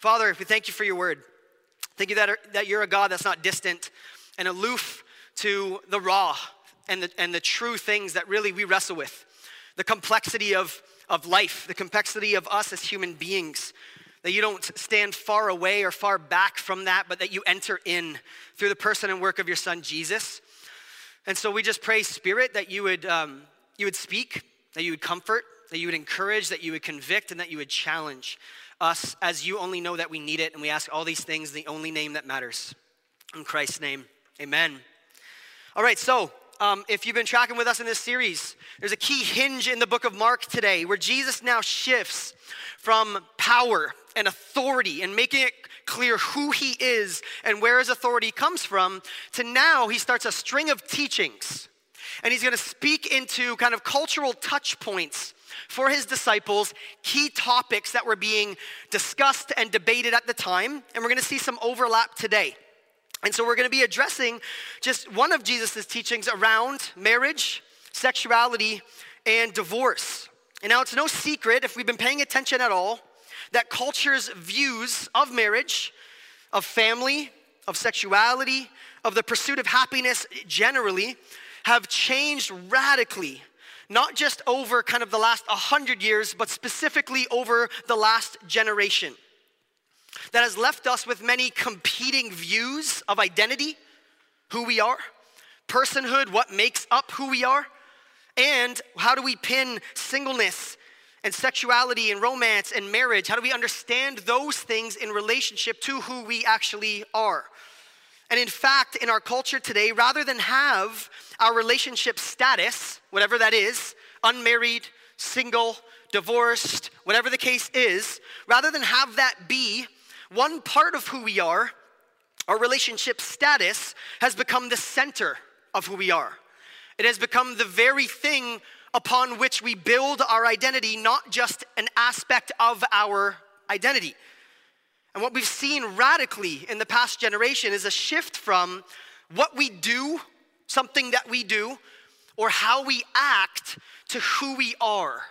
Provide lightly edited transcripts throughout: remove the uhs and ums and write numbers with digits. Father, we thank you for your word. Thank you that you're a God that's not distant and aloof to the raw and the true things that really we wrestle with. The complexity of life, the complexity of us as human beings, that you don't stand far away or far back from that, but that you enter in through the person and work of your son, Jesus. And so we just pray, Spirit, that you would speak, that you would comfort, that you would encourage, that you would convict, and that you would challenge us as you only know that we need it. And we ask all these things in the only name that matters. In Christ's name, amen. All right, so if you've been tracking with us in this series, there's a key hinge in the book of Mark today where Jesus now shifts from power and authority and making it clear who he is and where his authority comes from, to now he starts a string of teachings. And he's going to speak into kind of cultural touch points for his disciples, key topics that were being discussed and debated at the time. And we're going to see some overlap today. And so we're going to be addressing just one of Jesus' teachings around marriage, sexuality, and divorce. And now it's no secret, if we've been paying attention at all, that culture's views of marriage, of family, of sexuality, of the pursuit of happiness generally, have changed radically, not just over kind of the last 100 years, but specifically over the last generation. That has left us with many competing views of identity, who we are, personhood, what makes up who we are, and how do we pin singleness and sexuality and romance and marriage? How do we understand those things in relationship to who we actually are? And in fact, in our culture today, rather than have our relationship status, whatever that is, unmarried, single, divorced, whatever the case is, rather than have that be one part of who we are, our relationship status has become the center of who we are. It has become the very thing upon which we build our identity, not just an aspect of our identity. And what we've seen radically in the past generation is a shift from what we do, something that we do, or how we act, to who we are.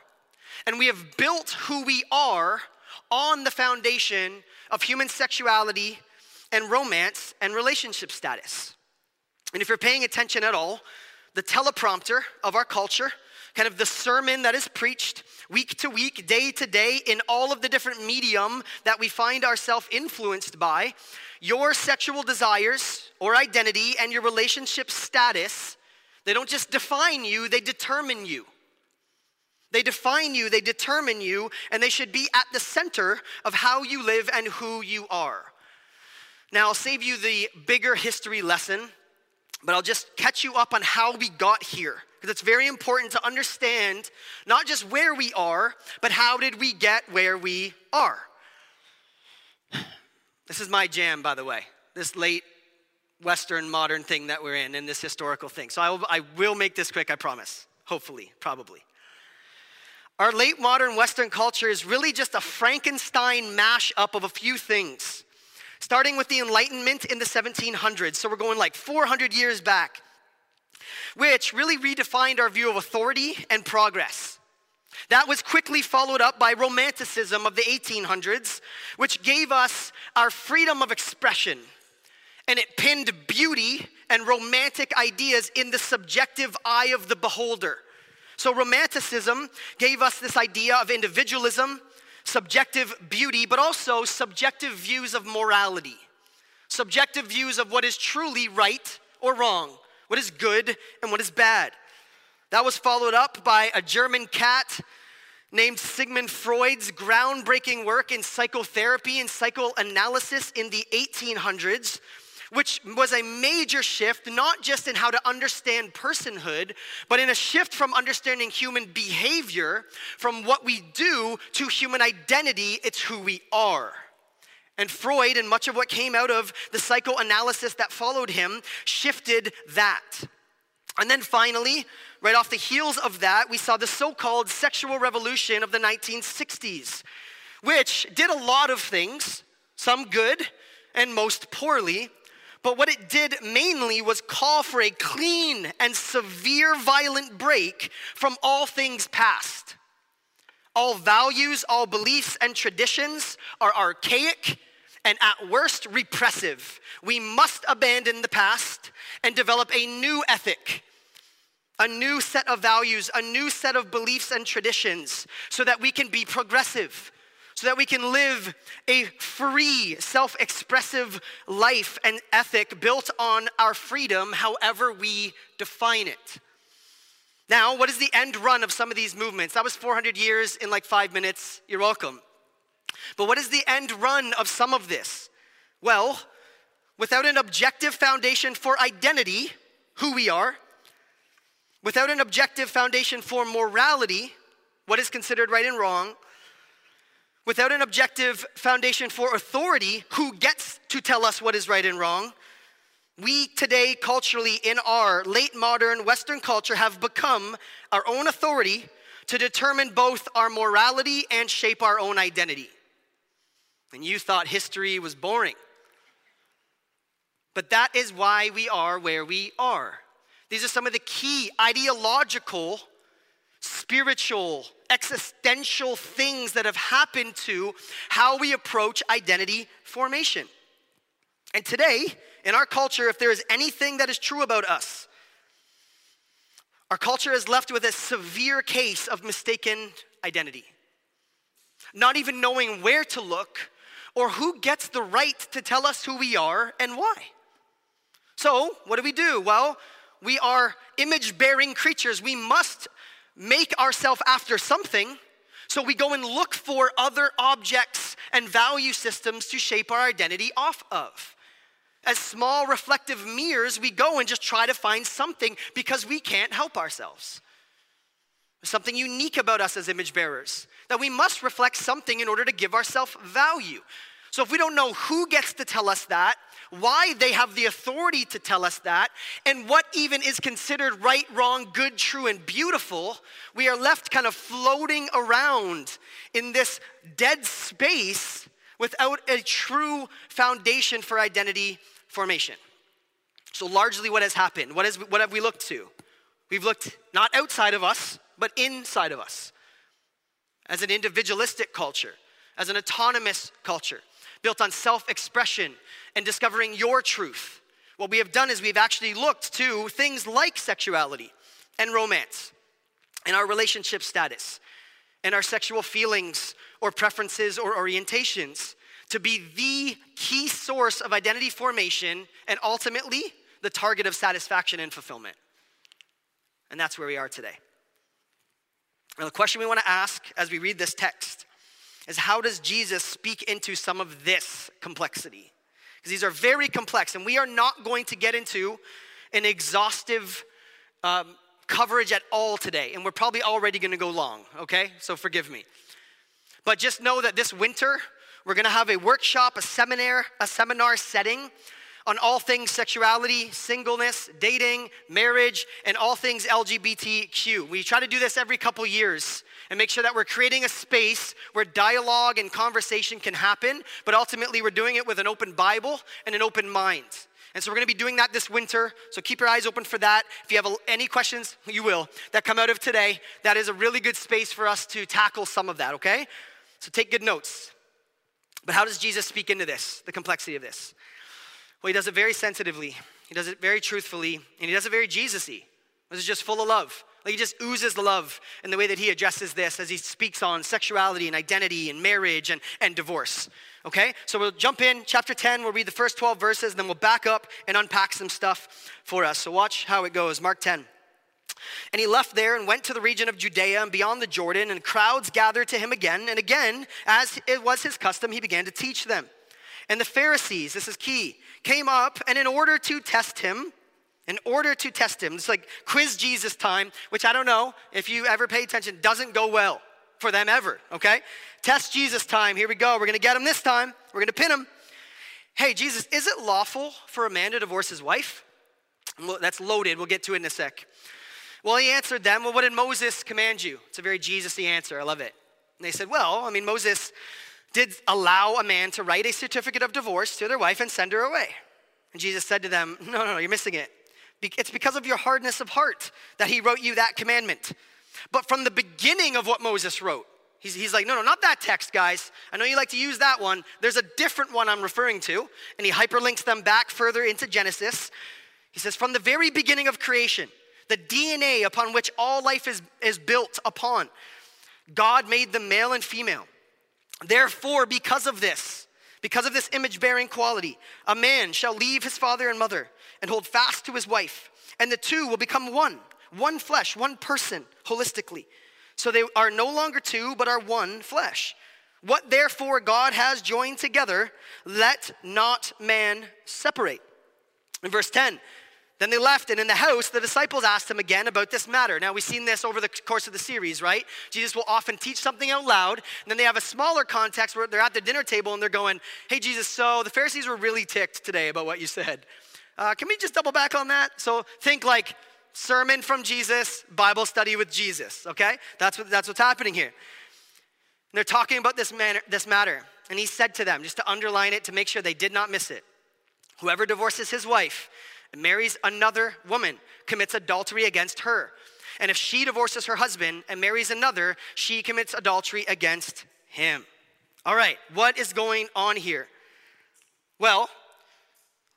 And we have built who we are on the foundation of human sexuality and romance and relationship status. And if you're paying attention at all, the teleprompter of our culture, kind of the sermon that is preached week to week, day to day, in all of the different medium that we find ourselves influenced by, your sexual desires or identity and your relationship status, they don't just define you, they determine you. They define you, they determine you, and they should be at the center of how you live and who you are. Now, I'll save you the bigger history lesson, but I'll just catch you up on how we got here, because it's very important to understand not just where we are, but how did we get where we are. This is my jam, by the way, this late Western modern thing that we're in, and this historical thing. So I will make this quick, I promise, hopefully, probably. Our late modern Western culture is really just a Frankenstein mashup of a few things, starting with the Enlightenment in the 1700s. So we're going like 400 years back, which really redefined our view of authority and progress. That was quickly followed up by Romanticism of the 1800s, which gave us our freedom of expression, and it pinned beauty and romantic ideas in the subjective eye of the beholder. So Romanticism gave us this idea of individualism, subjective beauty, but also subjective views of morality, subjective views of what is truly right or wrong, what is good and what is bad. That was followed up by a German cat named Sigmund Freud's groundbreaking work in psychotherapy and psychoanalysis in the 1800s, which was a major shift, not just in how to understand personhood, but in a shift from understanding human behavior, from what we do to human identity. It's who we are. And Freud and much of what came out of the psychoanalysis that followed him shifted that. And then finally, right off the heels of that, we saw the so-called sexual revolution of the 1960s, which did a lot of things, some good and most poorly. But what it did mainly was call for a clean and severe violent break from all things past. All values, all beliefs, and traditions are archaic and at worst repressive. We must abandon the past and develop a new ethic, a new set of values, a new set of beliefs and traditions so that we can be progressive, so that we can live a free, self-expressive life and ethic built on our freedom, however we define it. Now, what is the end run of some of these movements? That was 400 years in like 5 minutes. You're welcome. But what is the end run of some of this? Well, without an objective foundation for identity, who we are, without an objective foundation for morality, what is considered right and wrong, without an objective foundation for authority, who gets to tell us what is right and wrong, we today culturally in our late modern Western culture have become our own authority to determine both our morality and shape our own identity. And you thought history was boring. But that is why we are where we are. These are some of the key ideological, spiritual, existential things that have happened to how we approach identity formation. And today, in our culture, if there is anything that is true about us, our culture is left with a severe case of mistaken identity. Not even knowing where to look or who gets the right to tell us who we are and why. So, what do we do? Well, we are image-bearing creatures. We must make ourselves after something, so we go and look for other objects and value systems to shape our identity off of. As small reflective mirrors, we go and just try to find something because we can't help ourselves. There's something unique about us as image bearers, that we must reflect something in order to give ourselves value. So if we don't know who gets to tell us that, why they have the authority to tell us that, and what even is considered right, wrong, good, true, and beautiful, we are left kind of floating around in this dead space without a true foundation for identity formation. So largely what has happened? What have we looked to? We've looked not outside of us, but inside of us. As an individualistic culture, as an autonomous culture, built on self-expression and discovering your truth. What we have done is we've actually looked to things like sexuality and romance and our relationship status and our sexual feelings or preferences or orientations to be the key source of identity formation and ultimately the target of satisfaction and fulfillment. And that's where we are today. Now, the question we want to ask as we read this text is, how does Jesus speak into some of this complexity? Because these are very complex, and we are not going to get into an exhaustive coverage at all today, and we're probably already going to go long, okay? So forgive me. But just know that this winter, we're going to have a workshop, a seminar setting on all things sexuality, singleness, dating, marriage, and all things LGBTQ. We try to do this every couple years and make sure that we're creating a space where dialogue and conversation can happen, but ultimately we're doing it with an open Bible and an open mind. And so we're going to be doing that this winter, so keep your eyes open for that. If you have any questions, you will, that come out of today, that is a really good space for us to tackle some of that, okay? So take good notes. But how does Jesus speak into this, the complexity of this? Well, he does it very sensitively. He does it very truthfully, and he does it very Jesus-y. This is just full of love. Like, he just oozes love in the way that he addresses this as he speaks on sexuality and identity and marriage and divorce. Okay? So we'll jump in, chapter 10, we'll read the first 12 verses, and then we'll back up and unpack some stuff for us. So watch how it goes. Mark 10. And he left there and went to the region of Judea and beyond the Jordan, and crowds gathered to him again. And again, as it was his custom, he began to teach them. And the Pharisees, this is key, came up, and in order to test him, it's like quiz Jesus time, which I don't know if you ever pay attention, doesn't go well for them ever, okay? Test Jesus time, here we go. We're going to get him this time. We're going to pin him. Hey, Jesus, is it lawful for a man to divorce his wife? That's loaded. We'll get to it in a sec. Well, he answered them, well, what did Moses command you? It's a very Jesus-y answer. I love it. And they said, well, I mean, Moses did allow a man to write a certificate of divorce to their wife and send her away. And Jesus said to them, no, you're missing it. It's because of your hardness of heart that he wrote you that commandment. But from the beginning of what Moses wrote, He's like, no, no, not that text, guys. I know you like to use that one. There's a different one I'm referring to. And he hyperlinks them back further into Genesis. He says, from the very beginning of creation, the DNA upon which all life is built upon, God made them male and female. Therefore, because of this image-bearing quality, a man shall leave his father and mother and hold fast to his wife, and the two will become one flesh, one person, holistically. So they are no longer two, but are one flesh. What therefore God has joined together, let not man separate. In verse 10, then they left, and in the house, the disciples asked him again about this matter. Now, we've seen this over the course of the series, right? Jesus will often teach something out loud, and then they have a smaller context where they're at their dinner table, and they're going, hey, Jesus, so the Pharisees were really ticked today about what you said. Can we just double back on that? So think like, sermon from Jesus, Bible study with Jesus, okay? That's what's happening here. And they're talking about this matter. And he said to them, just to underline it, to make sure they did not miss it, whoever divorces his wife and marries another woman commits adultery against her. And if she divorces her husband and marries another, she commits adultery against him. All right, what is going on here? Well,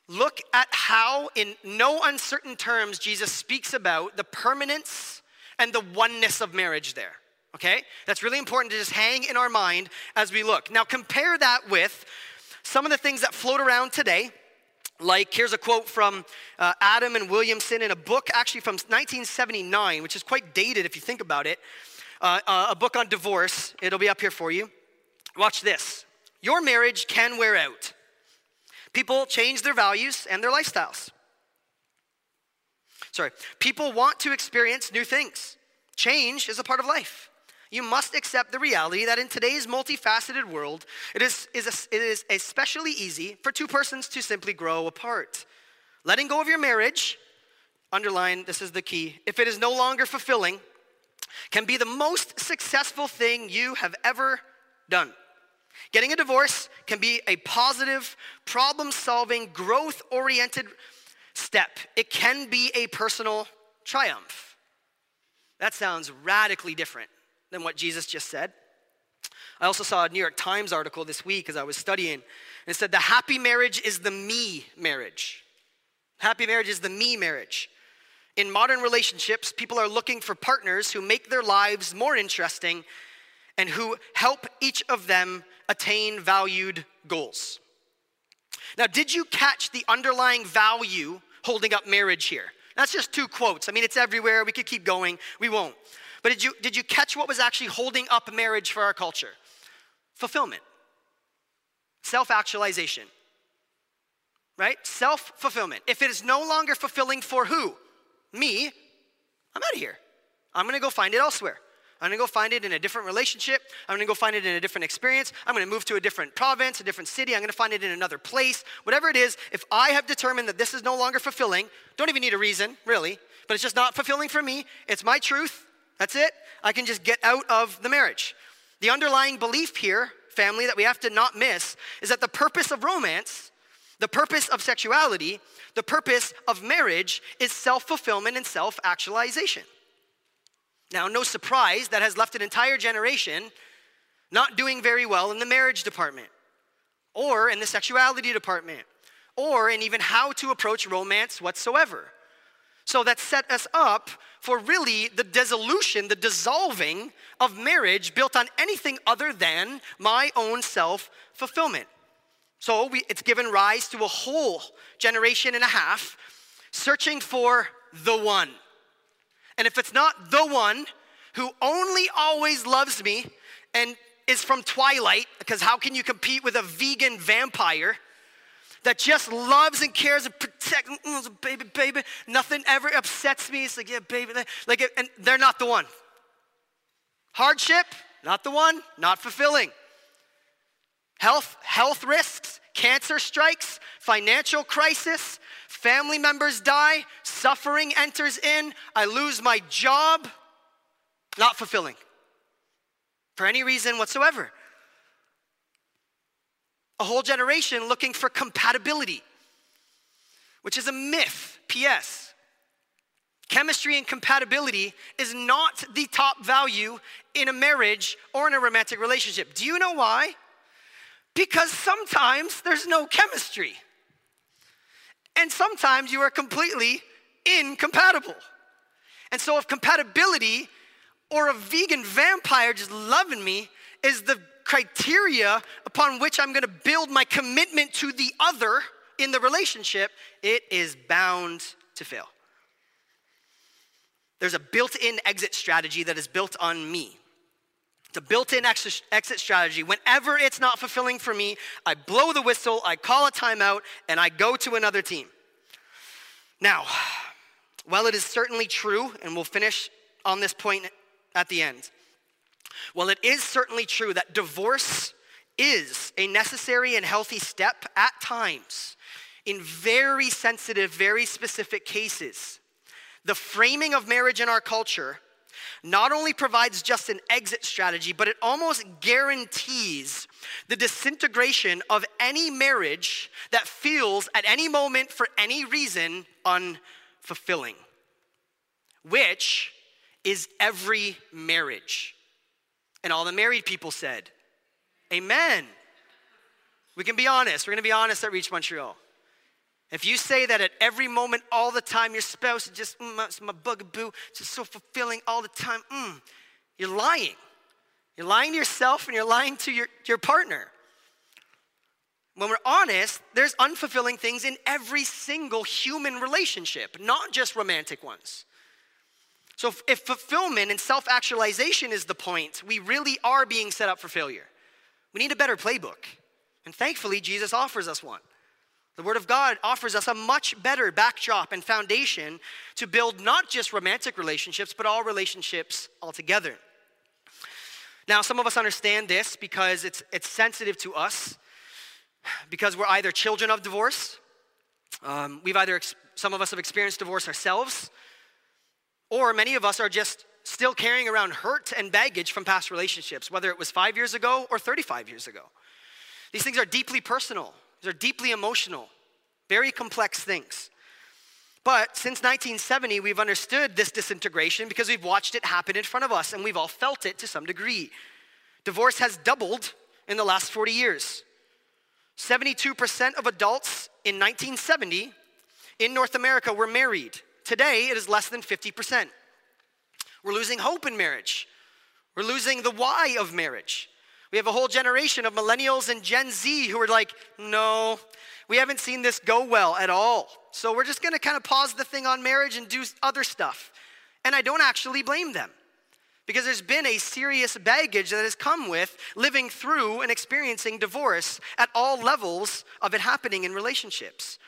look at how, in no uncertain terms, Jesus speaks about the permanence and the oneness of marriage there, okay? That's really important to just hang in our mind as we look. Now, compare that with some of the things that float around today, like here's a quote from Adam and Williamson in a book actually from 1979, which is quite dated if you think about it, a book on divorce. It'll be up here for you. Watch this. Your marriage can wear out. People change their values and their lifestyles. People want to experience new things. Change is a part of life. You must accept the reality that in today's multifaceted world, it is especially easy for two persons to simply grow apart. Letting go of your marriage, underline, this is the key, if it is no longer fulfilling, can be the most successful thing you have ever done. Getting a divorce can be a positive, problem-solving, growth-oriented step. It can be a personal triumph. That sounds radically different than what Jesus just said. I also saw a New York Times article this week as I was studying, and it said the happy marriage is the me marriage. Happy marriage is the me marriage. In modern relationships, people are looking for partners who make their lives more interesting and who help each of them attain valued goals. Now, did you catch the underlying value holding up marriage here? That's just two quotes. I mean, it's everywhere. We could keep going. We won't. But did you catch what was actually holding up marriage for our culture? Fulfillment. Self-actualization. Right? Self-fulfillment. If it is no longer fulfilling for who? Me. I'm out of here. I'm going to go find it elsewhere. I'm gonna go find it in a different relationship. I'm gonna go find it in a different experience. I'm gonna move to a different province, a different city. I'm gonna find it in another place. Whatever it is, if I have determined that this is no longer fulfilling, don't even need a reason, really, but it's just not fulfilling for me. It's my truth. That's it. I can just get out of the marriage. The underlying belief here, family, that we have to not miss is that the purpose of romance, the purpose of sexuality, the purpose of marriage is self-fulfillment and self-actualization. Now, no surprise, that has left an entire generation not doing very well in the marriage department or in the sexuality department or in even how to approach romance whatsoever. So that set us up for really the dissolution, the dissolving of marriage built on anything other than my own self-fulfillment. So it's given rise to a whole generation and a half searching for the one. And if it's not the one who only always loves me and is from Twilight, because how can you compete with a vegan vampire that just loves and cares and protects, baby, nothing ever upsets me. It's like, yeah, baby, and they're not the one. Hardship, not the one, not fulfilling. Health risks, cancer strikes, financial crisis, family members die, suffering enters in, I lose my job, not fulfilling for any reason whatsoever. A whole generation looking for compatibility, which is a myth, P.S. Chemistry and compatibility is not the top value in a marriage or in a romantic relationship. Do you know why? Because sometimes there's no chemistry. And sometimes you are completely incompatible. And so if compatibility or a vegan vampire just loving me is the criteria upon which I'm going to build my commitment to the other in the relationship, it is bound to fail. There's a built-in exit strategy that is built on me. It's a built-in exit strategy. Whenever it's not fulfilling for me, I blow the whistle, I call a timeout, and I go to another team. Now, while it is certainly true, and we'll finish on this point at the end, while it is certainly true that divorce is a necessary and healthy step at times, in very sensitive, very specific cases, the framing of marriage in our culture not only provides just an exit strategy, but it almost guarantees the disintegration of any marriage that feels at any moment for any reason unfulfilling, which is every marriage. And all the married people said, amen. We can be honest. We're going to be honest at Reach Montreal. If you say that at every moment, all the time, your spouse is just, it's my bugaboo, it's just so fulfilling all the time, you're lying. You're lying to yourself and you're lying to your partner. When we're honest, there's unfulfilling things in every single human relationship, not just romantic ones. So if fulfillment and self-actualization is the point, we really are being set up for failure. We need a better playbook. And thankfully, Jesus offers us one. The Word of God offers us a much better backdrop and foundation to build not just romantic relationships, but all relationships altogether. Now, some of us understand this because it's sensitive to us, because we're either children of divorce, some of us have experienced divorce ourselves, or many of us are just still carrying around hurt and baggage from past relationships, whether it was 5 years ago or 35 years ago. These things are deeply personal. These are deeply emotional, very complex things. But since 1970, we've understood this disintegration because we've watched it happen in front of us, and we've all felt it to some degree. Divorce has doubled in the last 40 years. 72% of adults in 1970 in North America were married. Today, it is less than 50%. We're losing hope in marriage. We're losing the why of marriage. We have a whole generation of millennials and Gen Z who are like, no, we haven't seen this go well at all. So we're just going to kind of pause the thing on marriage and do other stuff. And I don't actually blame them, because there's been a serious baggage that has come with living through and experiencing divorce at all levels of it happening in relationships.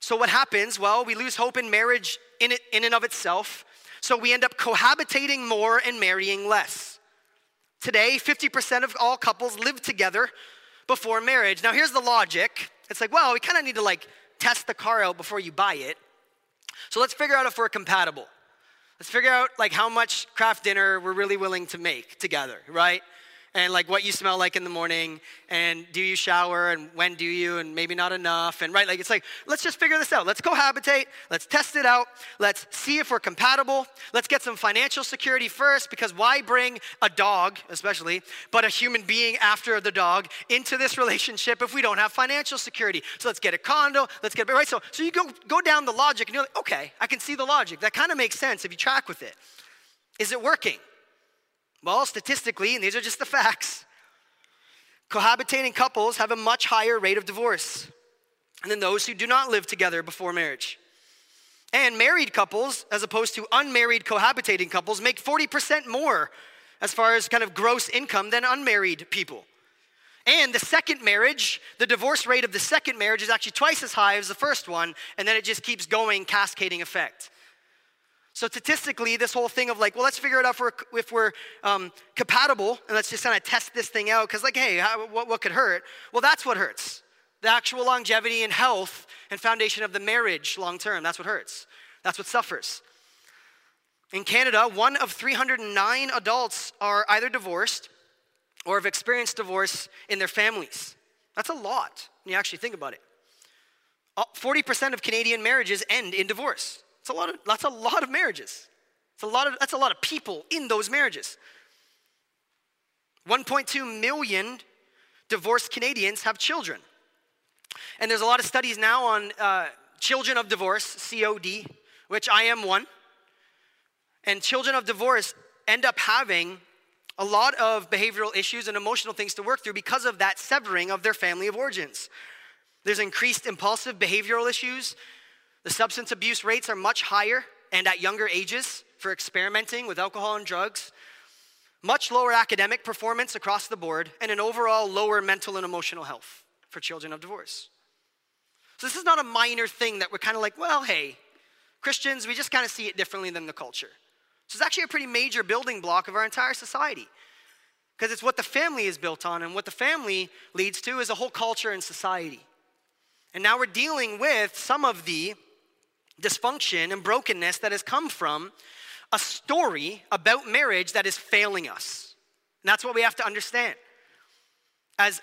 So what happens? Well, we lose hope in marriage in and of itself. So we end up cohabitating more and marrying less. Today, 50% of all couples live together before marriage. Now, here's the logic. It's like, well, we kind of need to test the car out before you buy it. So let's figure out if we're compatible. Let's figure out how much craft dinner we're really willing to make together, right? And what you smell like in the morning, and do you shower, and when do you, and maybe not enough, and right? Let's just figure this out. Let's cohabitate. Let's test it out. Let's see if we're compatible. Let's get some financial security first, because why bring a dog, especially, but a human being after the dog into this relationship if we don't have financial security? So let's get a condo. Let's get, right? So you go down the logic, and you're like, okay, I can see the logic. That kind of makes sense if you track with it. Is it working? Well, statistically, and these are just the facts, cohabitating couples have a much higher rate of divorce than those who do not live together before marriage. And married couples, as opposed to unmarried cohabitating couples, make 40% more as far as kind of gross income than unmarried people. And the second marriage, the divorce rate of the second marriage is actually twice as high as the first one, and then it just keeps going, cascading effect. So statistically, this whole thing of let's figure it out if we're compatible, and let's just kind of test this thing out, because what could hurt? Well, that's what hurts. The actual longevity and health and foundation of the marriage long term, that's what hurts. That's what suffers. In Canada, one of 309 adults are either divorced or have experienced divorce in their families. That's a lot when you actually think about it. 40% of Canadian marriages end in divorce. That's a lot of marriages. That's a lot of people in those marriages. 1.2 million divorced Canadians have children. And there's a lot of studies now on children of divorce, COD, which I am one. And children of divorce end up having a lot of behavioral issues and emotional things to work through because of that severing of their family of origins. There's increased impulsive behavioral issues. The substance abuse rates are much higher and at younger ages for experimenting with alcohol and drugs. Much lower academic performance across the board and an overall lower mental and emotional health for children of divorce. So this is not a minor thing that we're kind of like, well, hey, Christians, we just kind of see it differently than the culture. So it's actually a pretty major building block of our entire society because it's what the family is built on, and what the family leads to is a whole culture and society. And now we're dealing with some of the dysfunction and brokenness that has come from a story about marriage that is failing us. And that's what we have to understand. As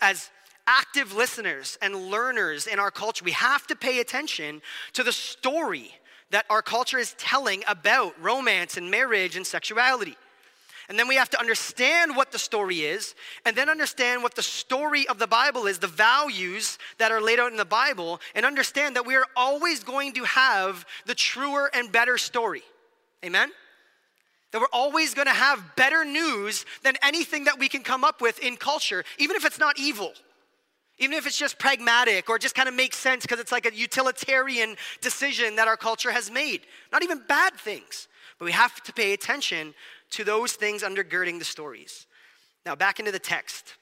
active listeners and learners in our culture, we have to pay attention to the story that our culture is telling about romance and marriage and sexuality. And then we have to understand what the story is, and then understand what the story of the Bible is, the values that are laid out in the Bible, and understand that we are always going to have the truer and better story. Amen? That we're always going to have better news than anything that we can come up with in culture, even if it's not evil. Even if it's just pragmatic or just kind of makes sense because it's like a utilitarian decision that our culture has made. Not even bad things, but we have to pay attention to those things undergirding the stories. Now back into the text.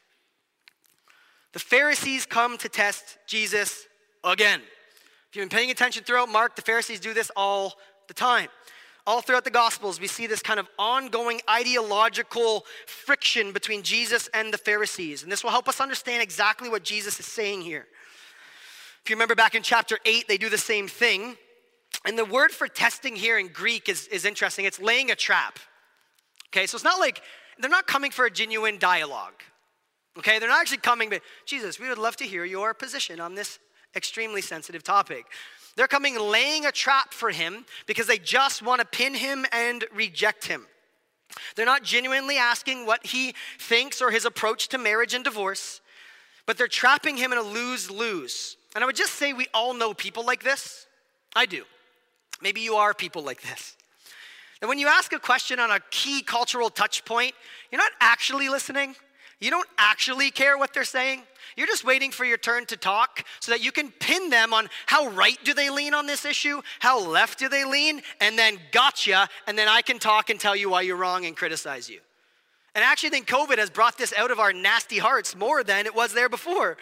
The Pharisees come to test Jesus again. If you've been paying attention throughout Mark, the Pharisees do this all the time. All throughout the Gospels, we see this kind of ongoing ideological friction between Jesus and the Pharisees. And this will help us understand exactly what Jesus is saying here. If you remember back in chapter 8, they do the same thing. And the word for testing here in Greek is interesting. It's laying a trap. Okay, so it's not like, they're not coming for a genuine dialogue. Okay, they're not actually coming, but Jesus, we would love to hear your position on this extremely sensitive topic. They're coming laying a trap for him because they just want to pin him and reject him. They're not genuinely asking what he thinks or his approach to marriage and divorce, but they're trapping him in a lose-lose. And I would just say we all know people like this. I do. Maybe you are people like this. And when you ask a question on a key cultural touch point, you're not actually listening. You don't actually care what they're saying. You're just waiting for your turn to talk so that you can pin them on how right do they lean on this issue, how left do they lean, and then gotcha, and then I can talk and tell you why you're wrong and criticize you. And I actually think COVID has brought this out of our nasty hearts more than it was there before.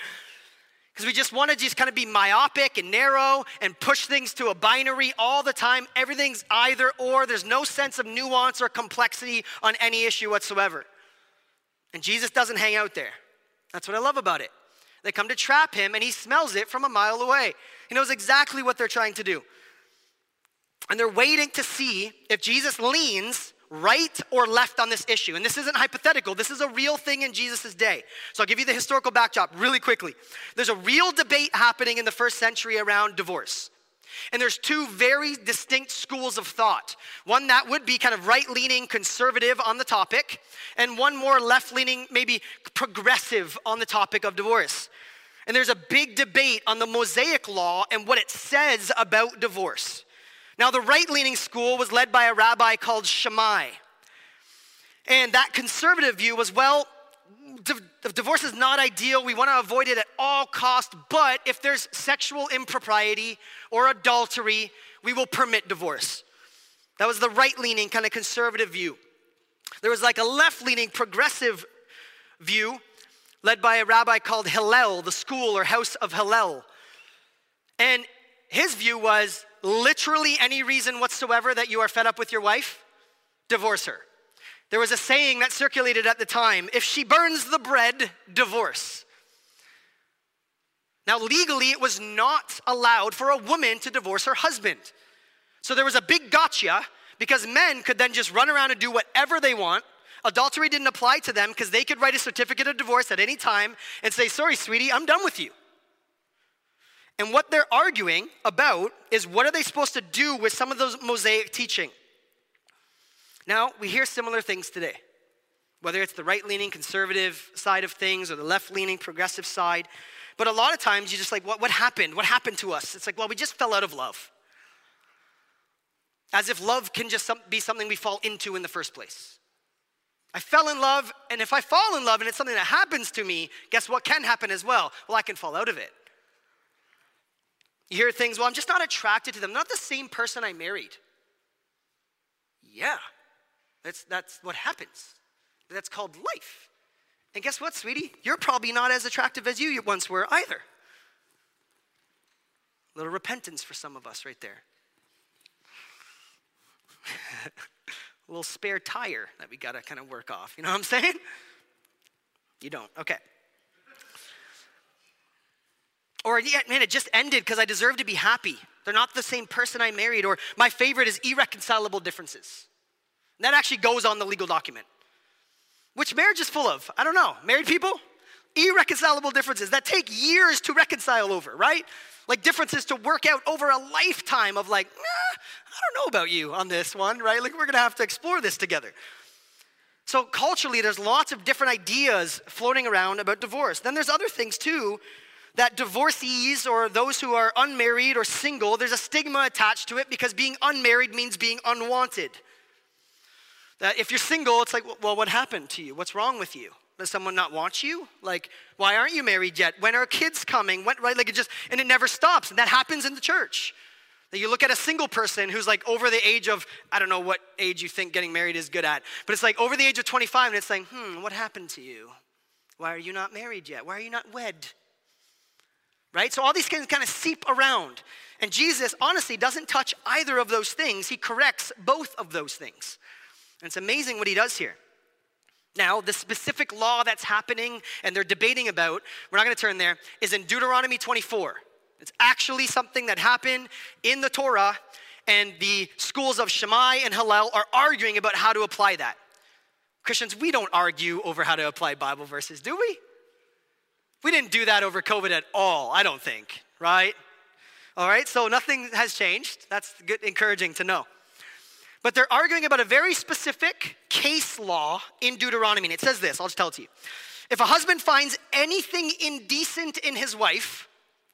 Because we just want to just kind of be myopic and narrow and push things to a binary all the time. Everything's either or. There's no sense of nuance or complexity on any issue whatsoever. And Jesus doesn't hang out there. That's what I love about it. They come to trap him, and he smells it from a mile away. He knows exactly what they're trying to do. And they're waiting to see if Jesus leans right or left on this issue. And this isn't hypothetical. This is a real thing in Jesus' day. So I'll give you the historical backdrop really quickly. There's a real debate happening in the first century around divorce. And there's two very distinct schools of thought. One that would be kind of right-leaning, conservative on the topic, and one more left-leaning, maybe progressive on the topic of divorce. And there's a big debate on the Mosaic Law and what it says about divorce. Now, the right-leaning school was led by a rabbi called Shammai. And that conservative view was, well, divorce is not ideal. We want to avoid it at all costs, but if there's sexual impropriety or adultery, we will permit divorce. That was the right-leaning kind of conservative view. There was like a left-leaning progressive view led by a rabbi called Hillel, the school or house of Hillel. And his view was literally any reason whatsoever that you are fed up with your wife, divorce her. There was a saying that circulated at the time, if she burns the bread, divorce. Now, legally, it was not allowed for a woman to divorce her husband. So there was a big gotcha because men could then just run around and do whatever they want. Adultery didn't apply to them because they could write a certificate of divorce at any time and say, sorry, sweetie, I'm done with you. And what they're arguing about is what are they supposed to do with some of those Mosaic teaching? Now, we hear similar things today, whether it's the right-leaning conservative side of things or the left-leaning progressive side. But a lot of times you're just like, what happened? What happened to us? It's like, well, we just fell out of love. As if love can just be something we fall into in the first place. I fell in love, and if I fall in love and it's something that happens to me, guess what can happen as well? Well, I can fall out of it. You hear things, well, I'm just not attracted to them. Not the same person I married. Yeah, that's what happens. That's called life. And guess what, sweetie? You're probably not as attractive as you once were either. A little repentance for some of us right there. A little spare tire that we got to kind of work off. You know what I'm saying? You don't. Okay. Or, yeah, man, it just ended because I deserve to be happy. They're not the same person I married. Or my favorite is irreconcilable differences. And that actually goes on the legal document. Which marriage is full of? I don't know. Married people? Irreconcilable differences that take years to reconcile over, right? Like differences to work out over a lifetime of like, I don't know about you on this one, right? Like we're going to have to explore this together. So culturally, there's lots of different ideas floating around about divorce. Then there's other things too, that divorcees or those who are unmarried or single, there's a stigma attached to it because being unmarried means being unwanted. That if you're single, it's like, well, what happened to you? What's wrong with you? Does someone not want you? Like, why aren't you married yet? When are kids coming? When, right? Like it just, and it never stops. And that happens in the church. That you look at a single person who's like over the age of, I don't know what age you think getting married is good at, but it's like over the age of 25 and it's like, what happened to you? Why are you not married yet? Why are you not wed? Right? So all these things kind of seep around. And Jesus honestly doesn't touch either of those things. He corrects both of those things. And it's amazing what he does here. Now, the specific law that's happening and they're debating about, we're not going to turn there, is in Deuteronomy 24. It's actually something that happened in the Torah, and the schools of Shammai and Hillel are arguing about how to apply that. Christians, we don't argue over how to apply Bible verses, do we? We didn't do that over COVID at all, I don't think, right? All right, so nothing has changed. That's good, encouraging to know. But they're arguing about a very specific case law in Deuteronomy. And it says this, I'll just tell it to you. If a husband finds anything indecent in his wife,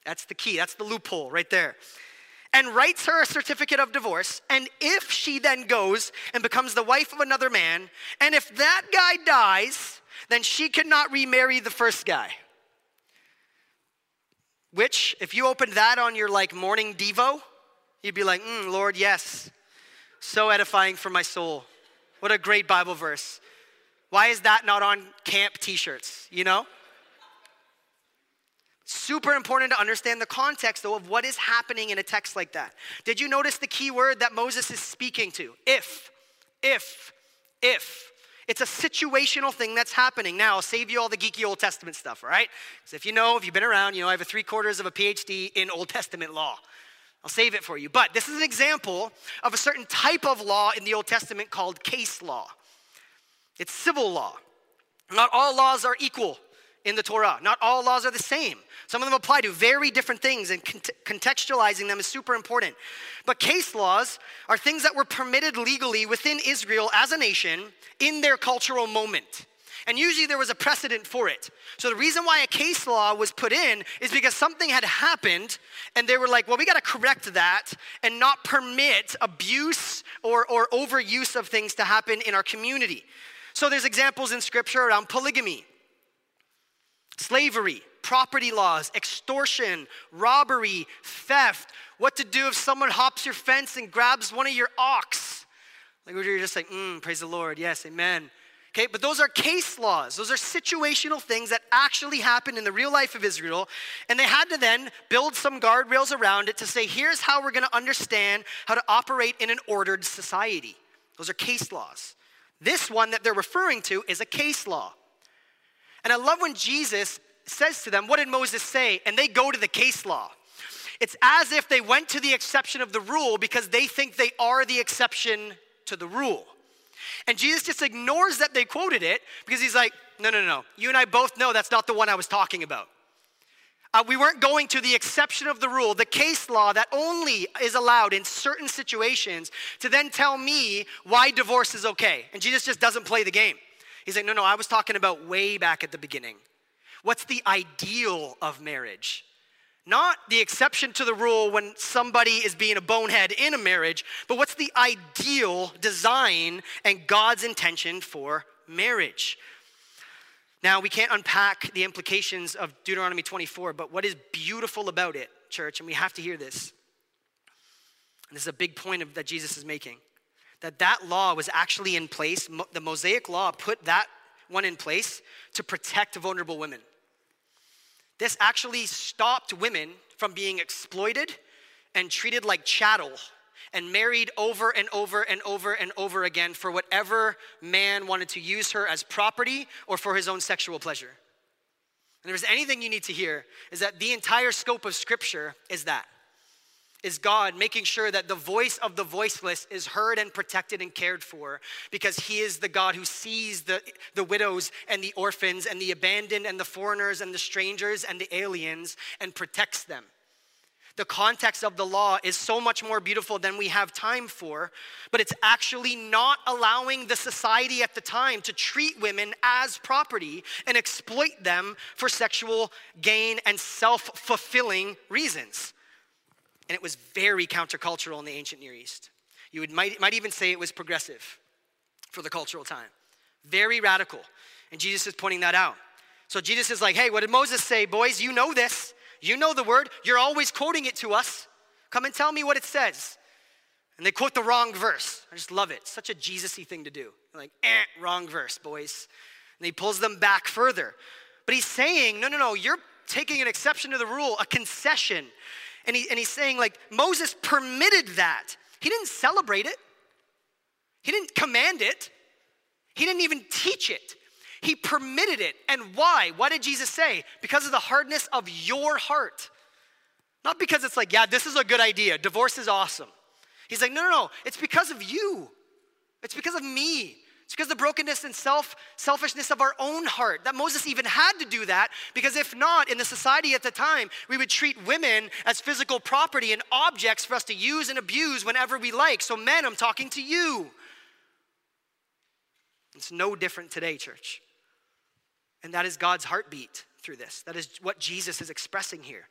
that's the key, that's the loophole right there, and writes her a certificate of divorce, and if she then goes and becomes the wife of another man, and if that guy dies, then she cannot remarry the first guy. Which, if you opened that on your like morning devo, you'd be like, Lord, yes. So edifying for my soul. What a great Bible verse. Why is that not on camp t-shirts, you know? Super important to understand the context, though, of what is happening in a text like that. Did you notice the key word that Moses is speaking to? If. It's a situational thing that's happening. Now, I'll save you all the geeky Old Testament stuff, all right? Because if you've been around, you know I have a 3/4 of a PhD in Old Testament law. I'll save it for you. But this is an example of a certain type of law in the Old Testament called case law. It's civil law. Not all laws are equal in the Torah. Not all laws are the same. Some of them apply to very different things, and contextualizing them is super important. But case laws are things that were permitted legally within Israel as a nation in their cultural moment. And usually there was a precedent for it. So the reason why a case law was put in is because something had happened and they were like, well, we got to correct that and not permit abuse or overuse of things to happen in our community. So there's examples in scripture around polygamy, slavery, property laws, extortion, robbery, theft, what to do if someone hops your fence and grabs one of your ox. Like you're just like, praise the Lord, yes, amen. Okay, but those are case laws. Those are situational things that actually happened in the real life of Israel. And they had to then build some guardrails around it to say, here's how we're going to understand how to operate in an ordered society. Those are case laws. This one that they're referring to is a case law. And I love when Jesus says to them, what did Moses say? And they go to the case law. It's as if they went to the exception of the rule because they think they are the exception to the rule. And Jesus just ignores that they quoted it because he's like, no, you and I both know that's not the one I was talking about. We weren't going to the exception of the rule, the case law that only is allowed in certain situations, to then tell me why divorce is okay. And Jesus just doesn't play the game. He's like, no, I was talking about way back at the beginning. What's the ideal of marriage? Not the exception to the rule when somebody is being a bonehead in a marriage, but what's the ideal design and God's intention for marriage? Now, we can't unpack the implications of Deuteronomy 24, but what is beautiful about it, church, and we have to hear this, and this is a big point that Jesus is making, that law was actually in place. The Mosaic law put that one in place to protect vulnerable women. This actually stopped women from being exploited and treated like chattel and married over and over and over and over again for whatever man wanted to use her as property or for his own sexual pleasure. And if there's anything you need to hear, is that the entire scope of Scripture is that. Is God making sure that the voice of the voiceless is heard and protected and cared for, because he is the God who sees the widows and the orphans and the abandoned and the foreigners and the strangers and the aliens and protects them. The context of the law is so much more beautiful than we have time for, but it's actually not allowing the society at the time to treat women as property and exploit them for sexual gain and self-fulfilling reasons. And it was very countercultural in the ancient Near East. You might even say it was progressive for the cultural time. Very radical. And Jesus is pointing that out. So Jesus is like, hey, what did Moses say, boys? You know this. You know the word. You're always quoting it to us. Come and tell me what it says. And they quote the wrong verse. I just love it. Such a Jesus-y thing to do. They're like, wrong verse, boys. And he pulls them back further. But he's saying, no, you're taking an exception to the rule, a concession. And he's saying, like, Moses permitted that. He didn't celebrate it. He didn't command it. He didn't even teach it. He permitted it. And why? Why did Jesus say? Because of the hardness of your heart. Not because it's like, yeah, this is a good idea. Divorce is awesome. He's like, no. It's because of you. It's because of me. It's because of the brokenness and selfishness of our own heart that Moses even had to do that, because if not, in the society at the time, we would treat women as physical property and objects for us to use and abuse whenever we like. So men, I'm talking to you. It's no different today, church. And that is God's heartbeat through this. That is what Jesus is expressing here.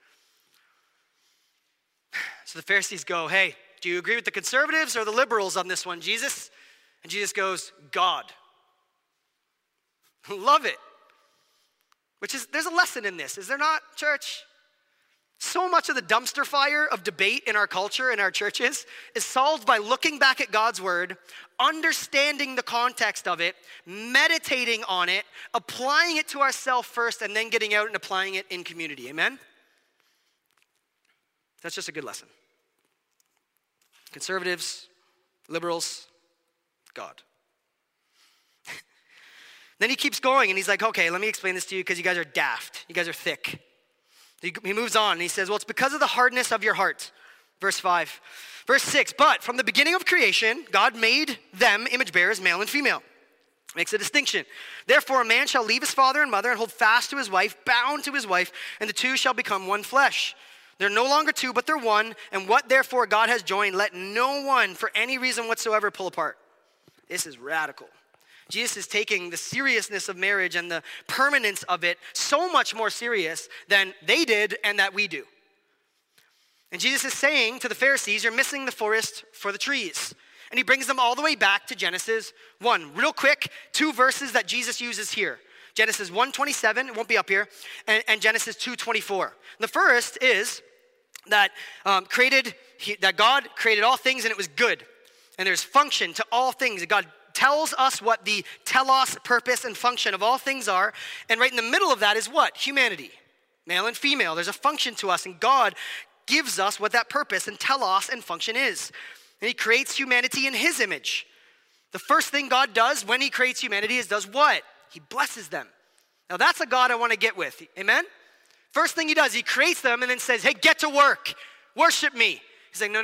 So the Pharisees go, hey, do you agree with the conservatives or the liberals on this one, Jesus? And Jesus goes, God. Love it. Which is, there's a lesson in this, is there not, church? So much of the dumpster fire of debate in our culture, in our churches, is solved by looking back at God's word, understanding the context of it, meditating on it, applying it to ourselves first, and then getting out and applying it in community. Amen? That's just a good lesson. Conservatives, liberals, God. Then he keeps going and he's like, okay, let me explain this to you because you guys are daft. You guys are thick. He moves on and he says, well, it's because of the hardness of your heart. Verse 5. Verse 6, but from the beginning of creation, God made them image bearers, male and female. Makes a distinction. Therefore, a man shall leave his father and mother and hold fast to his wife, bound to his wife, and the two shall become one flesh. They're no longer two, but they're one. And what therefore God has joined, let no one for any reason whatsoever pull apart. This is radical. Jesus is taking the seriousness of marriage and the permanence of it so much more serious than they did and that we do. And Jesus is saying to the Pharisees, you're missing the forest for the trees. And he brings them all the way back to Genesis 1. Real quick, two verses that Jesus uses here. Genesis 1:27, it won't be up here, and Genesis 2:24. The first is that, that God created all things and it was good. And there's function to all things. God tells us what the telos, purpose, and function of all things are. And right in the middle of that is what? Humanity. Male and female. There's a function to us. And God gives us what that purpose and telos and function is. And he creates humanity in his image. The first thing God does when he creates humanity is does what? He blesses them. Now that's a God I want to get with. Amen? First thing he does, he creates them and then says, hey, get to work. Worship me. He's like, no.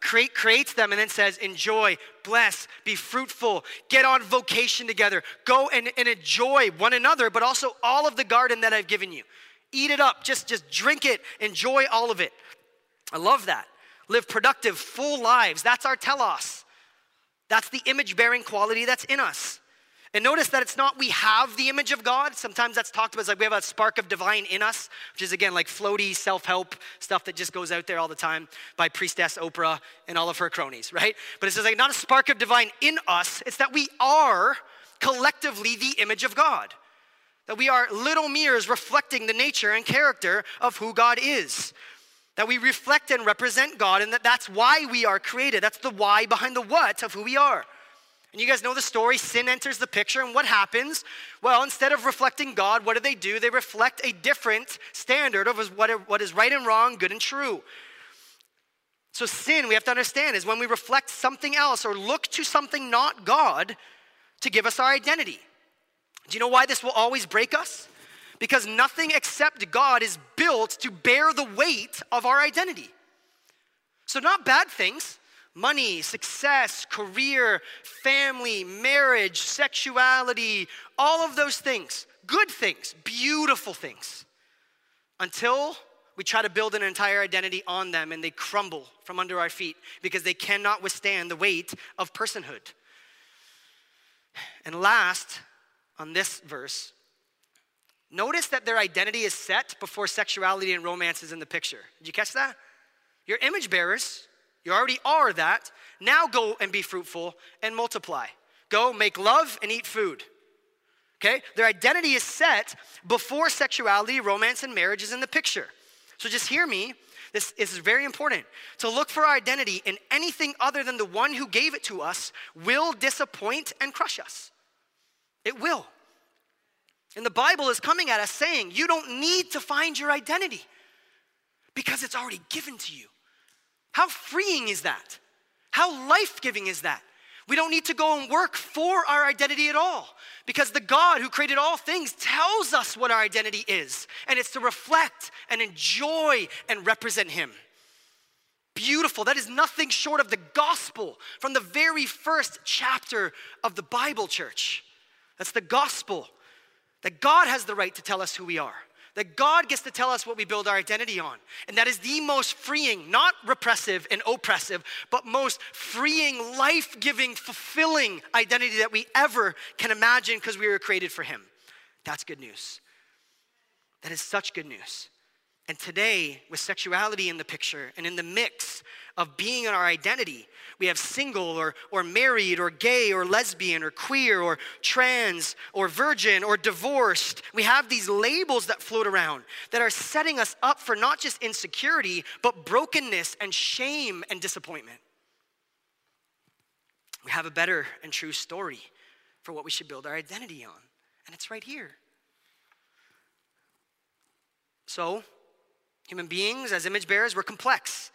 Creates them and then says, enjoy, bless, be fruitful, get on vocation together, go and enjoy one another, but also all of the garden that I've given you. Eat it up. Just drink it. Enjoy all of it. I love that. Live productive, full lives. That's our telos. That's the image-bearing quality that's in us. And notice that it's not we have the image of God. Sometimes that's talked about as like we have a spark of divine in us, which is again like floaty self-help stuff that just goes out there all the time by priestess Oprah and all of her cronies, right? But it's just like not a spark of divine in us. It's that we are collectively the image of God. That we are little mirrors reflecting the nature and character of who God is. That we reflect and represent God, and that's why we are created. That's the why behind the what of who we are. And you guys know the story. Sin enters the picture, and what happens? Well, instead of reflecting God, what do? They reflect a different standard of what is right and wrong, good and true. So sin, we have to understand, is when we reflect something else or look to something not God to give us our identity. Do you know why this will always break us? Because nothing except God is built to bear the weight of our identity. So not bad things, money, success, career, family, marriage, sexuality, all of those things, good things, beautiful things, until we try to build an entire identity on them and they crumble from under our feet because they cannot withstand the weight of personhood. And last, on this verse, notice that their identity is set before sexuality and romance is in the picture. Did you catch that? You're image bearers. You already are that. Now go and be fruitful and multiply. Go make love and eat food. Okay? Their identity is set before sexuality, romance, and marriage is in the picture. So just hear me. This is very important. To look for our identity in anything other than the one who gave it to us will disappoint and crush us. It will. And the Bible is coming at us saying, you don't need to find your identity because it's already given to you. How freeing is that? How life-giving is that? We don't need to go and work for our identity at all because the God who created all things tells us what our identity is, and it's to reflect and enjoy and represent Him. Beautiful. That is nothing short of the gospel from the very first chapter of the Bible, church. That's the gospel. That God has the right to tell us who we are. That God gets to tell us what we build our identity on. And that is the most freeing, not repressive and oppressive, but most freeing, life-giving, fulfilling identity that we ever can imagine because we were created for Him. That's good news. That is such good news. And today, with sexuality in the picture and in the mix of being in our identity, we have single or married or gay or lesbian or queer or trans or virgin or divorced. We have these labels that float around that are setting us up for not just insecurity, but brokenness and shame and disappointment. We have a better and true story for what we should build our identity on. And it's right here. So, human beings, as image bearers, we're complex,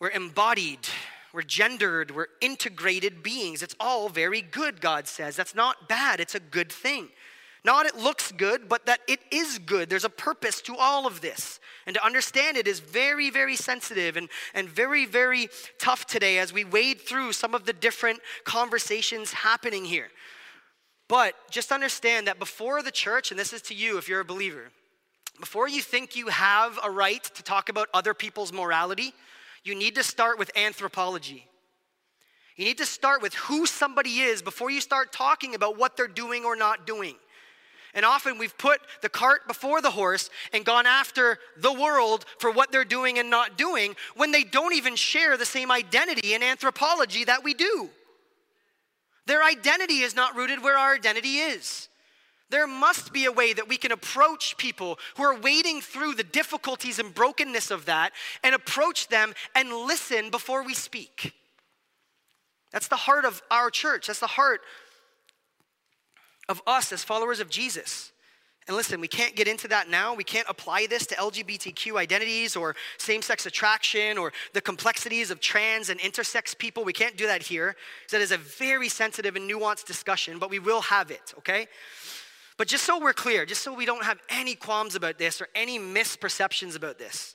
we're embodied, we're gendered, we're integrated beings. It's all very good, God says. That's not bad, it's a good thing. Not it looks good, but that it is good. There's a purpose to all of this. And to understand it is very, very sensitive and very, very tough today as we wade through some of the different conversations happening here. But just understand that before the church, and this is to you if you're a believer, before you think you have a right to talk about other people's morality, you need to start with anthropology. You need to start with who somebody is before you start talking about what they're doing or not doing. And often we've put the cart before the horse and gone after the world for what they're doing and not doing when they don't even share the same identity in anthropology that we do. Their identity is not rooted where our identity is. There must be a way that we can approach people who are wading through the difficulties and brokenness of that and approach them and listen before we speak. That's the heart of our church. That's the heart of us as followers of Jesus. And listen, we can't get into that now. We can't apply this to LGBTQ identities or same-sex attraction or the complexities of trans and intersex people. We can't do that here. So that is a very sensitive and nuanced discussion, but we will have it, okay? But just so we're clear, just so we don't have any qualms about this or any misperceptions about this,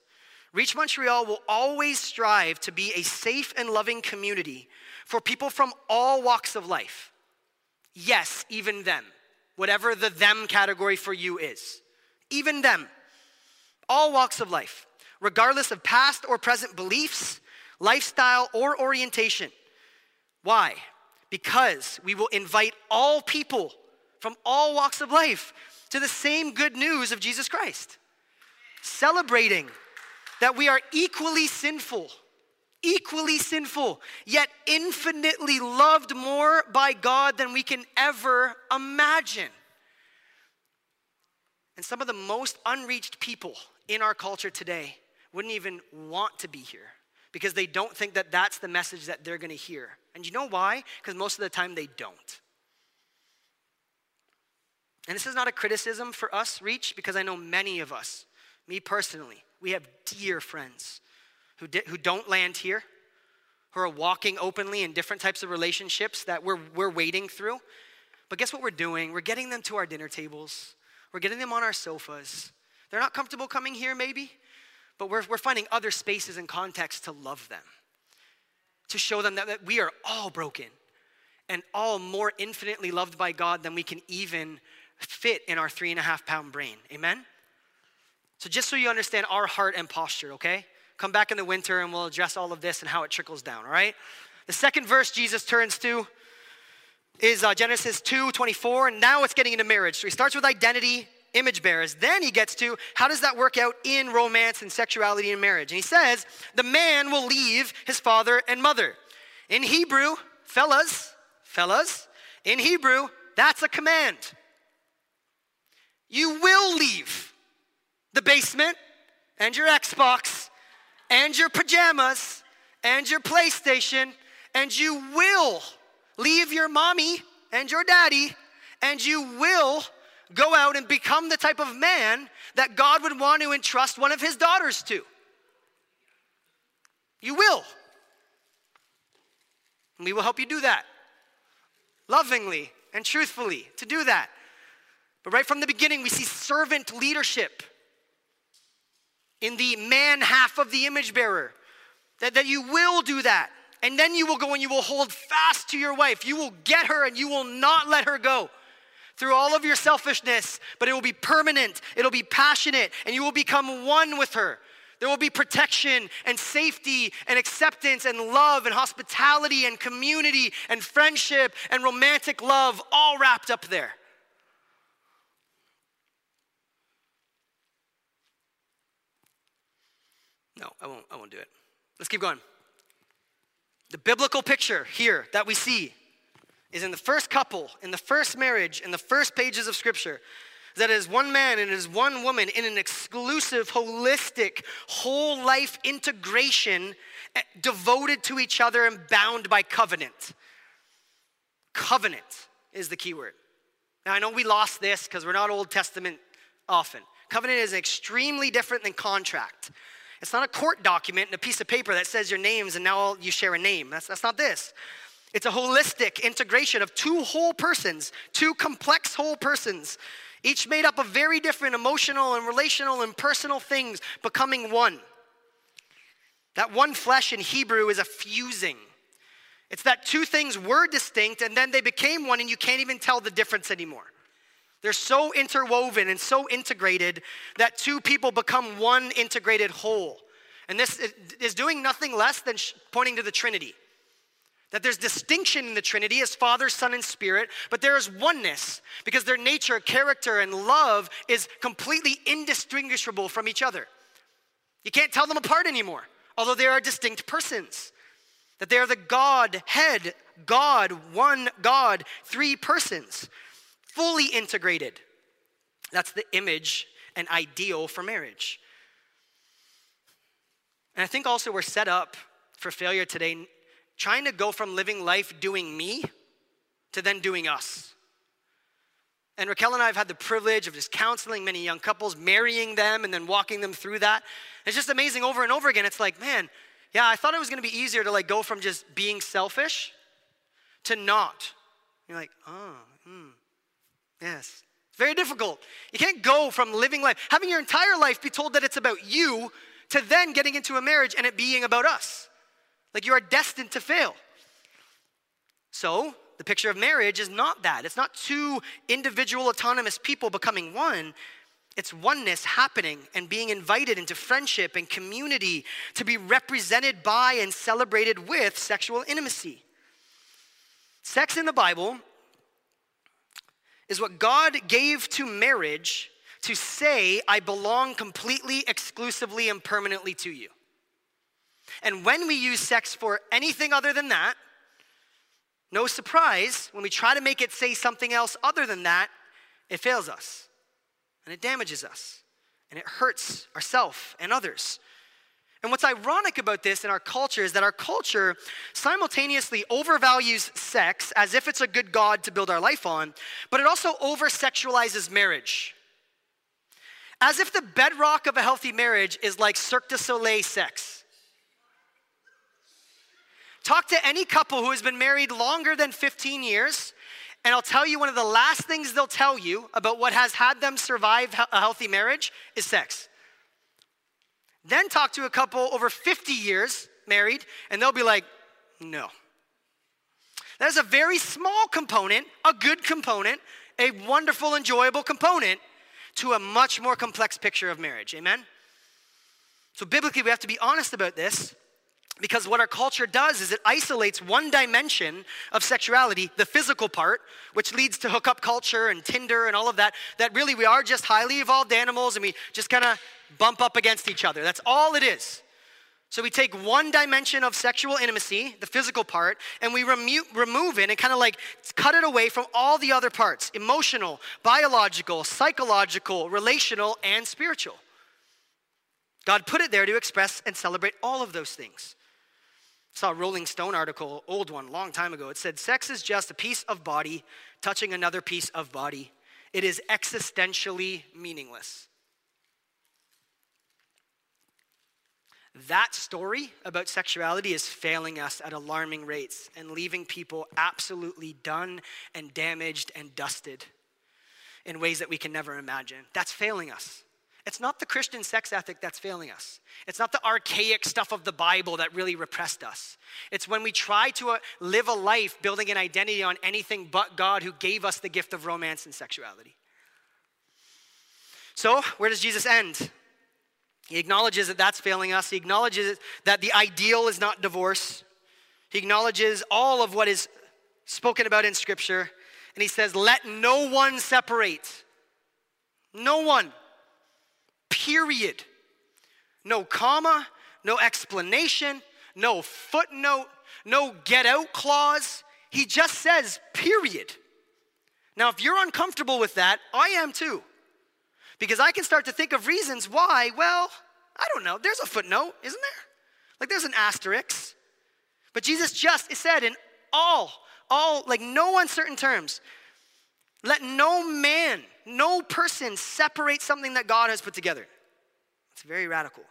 Reach Montreal will always strive to be a safe and loving community for people from all walks of life. Yes, even them, whatever the them category for you is. Even them. all walks of life, regardless of past or present beliefs, lifestyle, or orientation. Why? Because we will invite all people from all walks of life to the same good news of Jesus Christ, celebrating that we are equally sinful, yet infinitely loved more by God than we can ever imagine. And some of the most unreached people in our culture today wouldn't even want to be here because they don't think that that's the message that they're going to hear. And you know why? Because most of the time they don't. And this is not a criticism for us, Reach, because I know many of us, me personally, we have dear friends who don't land here, who are walking openly in different types of relationships that we're wading through. But guess what we're doing? We're getting them to our dinner tables. We're getting them on our sofas. They're not comfortable coming here maybe, but we're finding other spaces and contexts to love them, to show them that we are all broken and all more infinitely loved by God than we can even fit in our 3.5 pound brain, amen? So just so you understand our heart and posture, okay? Come back in the winter and we'll address all of this and how it trickles down, all right? The second verse Jesus turns to is Genesis 2:24, and now it's getting into marriage. So he starts with identity, image bearers. Then he gets to how does that work out in romance and sexuality and marriage? And he says, the man will leave his father and mother. In Hebrew, fellas, in Hebrew, that's a command. You will leave the basement and your Xbox and your pajamas and your PlayStation, and you will leave your mommy and your daddy, and you will go out and become the type of man that God would want to entrust one of his daughters to. You will. And we will help you do that, lovingly and truthfully, to do that. But right from the beginning, we see servant leadership in the man half of the image bearer, that you will do that. And then you will go and you will hold fast to your wife. You will get her and you will not let her go through all of your selfishness, but it will be permanent, it'll be passionate, and you will become one with her. There will be protection and safety and acceptance and love and hospitality and community and friendship and romantic love all wrapped up there. No, I won't do it. Let's keep going. The biblical picture here that we see is in the first couple, in the first marriage, in the first pages of Scripture, that it is one man and it is one woman in an exclusive, holistic, whole life integration devoted to each other and bound by covenant. Covenant is the key word. Now, I know we lost this because we're not Old Testament often. Covenant is extremely different than contract. It's not a court document and a piece of paper that says your names and now you share a name. That's not this. It's a holistic integration of two whole persons, two complex whole persons, each made up of very different emotional and relational and personal things, becoming one. That one flesh in Hebrew is a fusing. It's that two things were distinct and then they became one and you can't even tell the difference anymore. They're so interwoven and so integrated that two people become one integrated whole. And this is doing nothing less than pointing to the Trinity. That there's distinction in the Trinity as Father, Son, and Spirit, but there is oneness because their nature, character, and love is completely indistinguishable from each other. You can't tell them apart anymore, although they are distinct persons. That they are the Godhead, God, one God, three persons. Fully integrated. That's the image and ideal for marriage. And I think also we're set up for failure today, trying to go from living life doing me to then doing us. And Raquel and I have had the privilege of just counseling many young couples, marrying them and then walking them through that. It's just amazing over and over again. It's like, man, yeah, I thought it was going to be easier to like go from just being selfish to not. You're like, Yes, it's very difficult. You can't go from living life, having your entire life be told that it's about you, to then getting into a marriage and it being about us. Like you are destined to fail. So the picture of marriage is not that. It's not two individual autonomous people becoming one. It's oneness happening and being invited into friendship and community to be represented by and celebrated with sexual intimacy. Sex in the Bible is what God gave to marriage to say, I belong completely, exclusively, and permanently to you. And when we use sex for anything other than that, no surprise, when we try to make it say something else other than that, it fails us. And it damages us, and it hurts ourselves and others. And what's ironic about this in our culture is that our culture simultaneously overvalues sex as if it's a good god to build our life on, but it also over-sexualizes marriage. As if the bedrock of a healthy marriage is like Cirque du Soleil sex. Talk to any couple who has been married longer than 15 years, and I'll tell you one of the last things they'll tell you about what has had them survive a healthy marriage is sex. Then talk to a couple over 50 years married, and they'll be like, no. There's a very small component, a good component, a wonderful, enjoyable component to a much more complex picture of marriage, amen? So biblically, we have to be honest about this. Because what our culture does is it isolates one dimension of sexuality, the physical part, which leads to hookup culture and Tinder and all of that, that really we are just highly evolved animals and we just kind of bump up against each other. That's all it is. So we take one dimension of sexual intimacy, the physical part, and we remove it and kind of like cut it away from all the other parts, emotional, biological, psychological, relational, and spiritual. God put it there to express and celebrate all of those things. I saw a Rolling Stone article, old one, long time ago. It said, sex is just a piece of body touching another piece of body. It is existentially meaningless. That story about sexuality is failing us at alarming rates and leaving people absolutely done and damaged and dusted in ways that we can never imagine. That's failing us. It's not the Christian sex ethic that's failing us. It's not the archaic stuff of the Bible that really repressed us. It's when we try to live a life building an identity on anything but God who gave us the gift of romance and sexuality. So where does Jesus end? He acknowledges that that's failing us. He acknowledges that the ideal is not divorce. He acknowledges all of what is spoken about in Scripture. And he says, let no one separate. No one. Period. No comma, no explanation, no footnote, no get out clause. He just says, period. Now, if you're uncomfortable with that, I am too. Because I can start to think of reasons why, well, I don't know. There's a footnote, isn't there? Like there's an asterisk. But Jesus just said in all, like no uncertain terms, let no man, no person separate something that God has put together. It's very radical.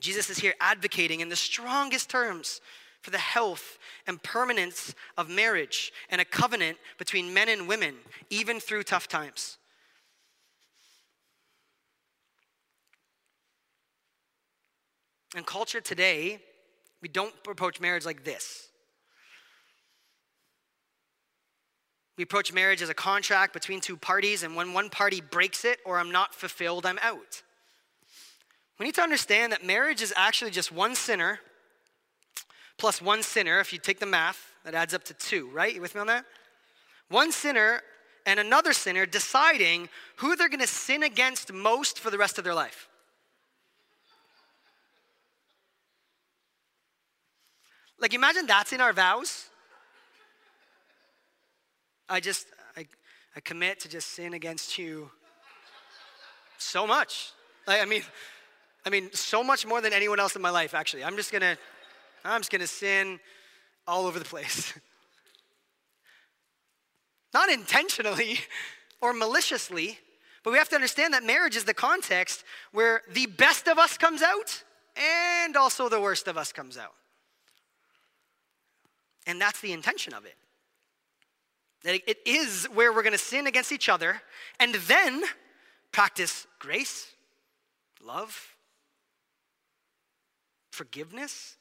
Jesus is here advocating in the strongest terms for the health and permanence of marriage and a covenant between men and women, even through tough times. In culture today, we don't approach marriage like this. We approach marriage as a contract between two parties, and when one party breaks it or I'm not fulfilled, I'm out. We need to understand that marriage is actually just one sinner plus one sinner. If you take the math, that adds up to two, right? You with me on that? One sinner and another sinner deciding who they're going to sin against most for the rest of their life. Like imagine that's in our vows. I commit to just sin against you so much. I mean, so much more than anyone else in my life, actually. I'm just gonna sin all over the place. Not intentionally or maliciously, but we have to understand that marriage is the context where the best of us comes out and also the worst of us comes out. And that's the intention of it. That it is where we're going to sin against each other and then practice grace, love, forgiveness,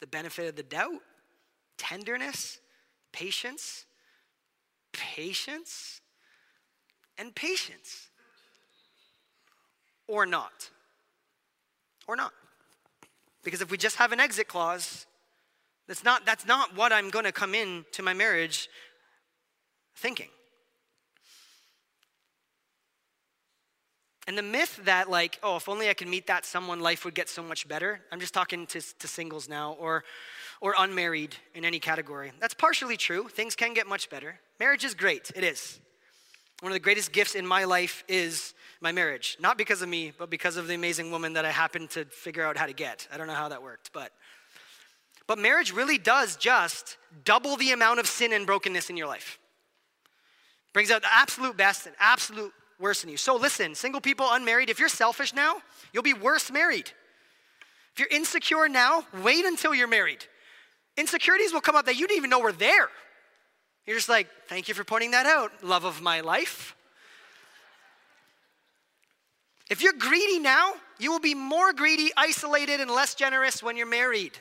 the benefit of the doubt, tenderness, patience, and patience. or not. Or not. Because if we just have an exit clause, that's not what I'm going to come in to my marriage thinking. And the myth that like, oh, if only I could meet that someone, life would get so much better. I'm just talking to singles now or unmarried in any category. That's partially true. Things can get much better. Marriage is great. It is. One of the greatest gifts in my life is my marriage. Not because of me, but because of the amazing woman that I happened to figure out how to get. I don't know how that worked, but marriage really does just double the amount of sin and brokenness in your life. Brings out the absolute best and absolute worse in you. So listen, single people, unmarried, if you're selfish now, you'll be worse married. If you're insecure now, wait until you're married. Insecurities will come up that you didn't even know were there. You're just like, thank you for pointing that out, love of my life. If you're greedy now, you will be more greedy, isolated, and less generous when you're married.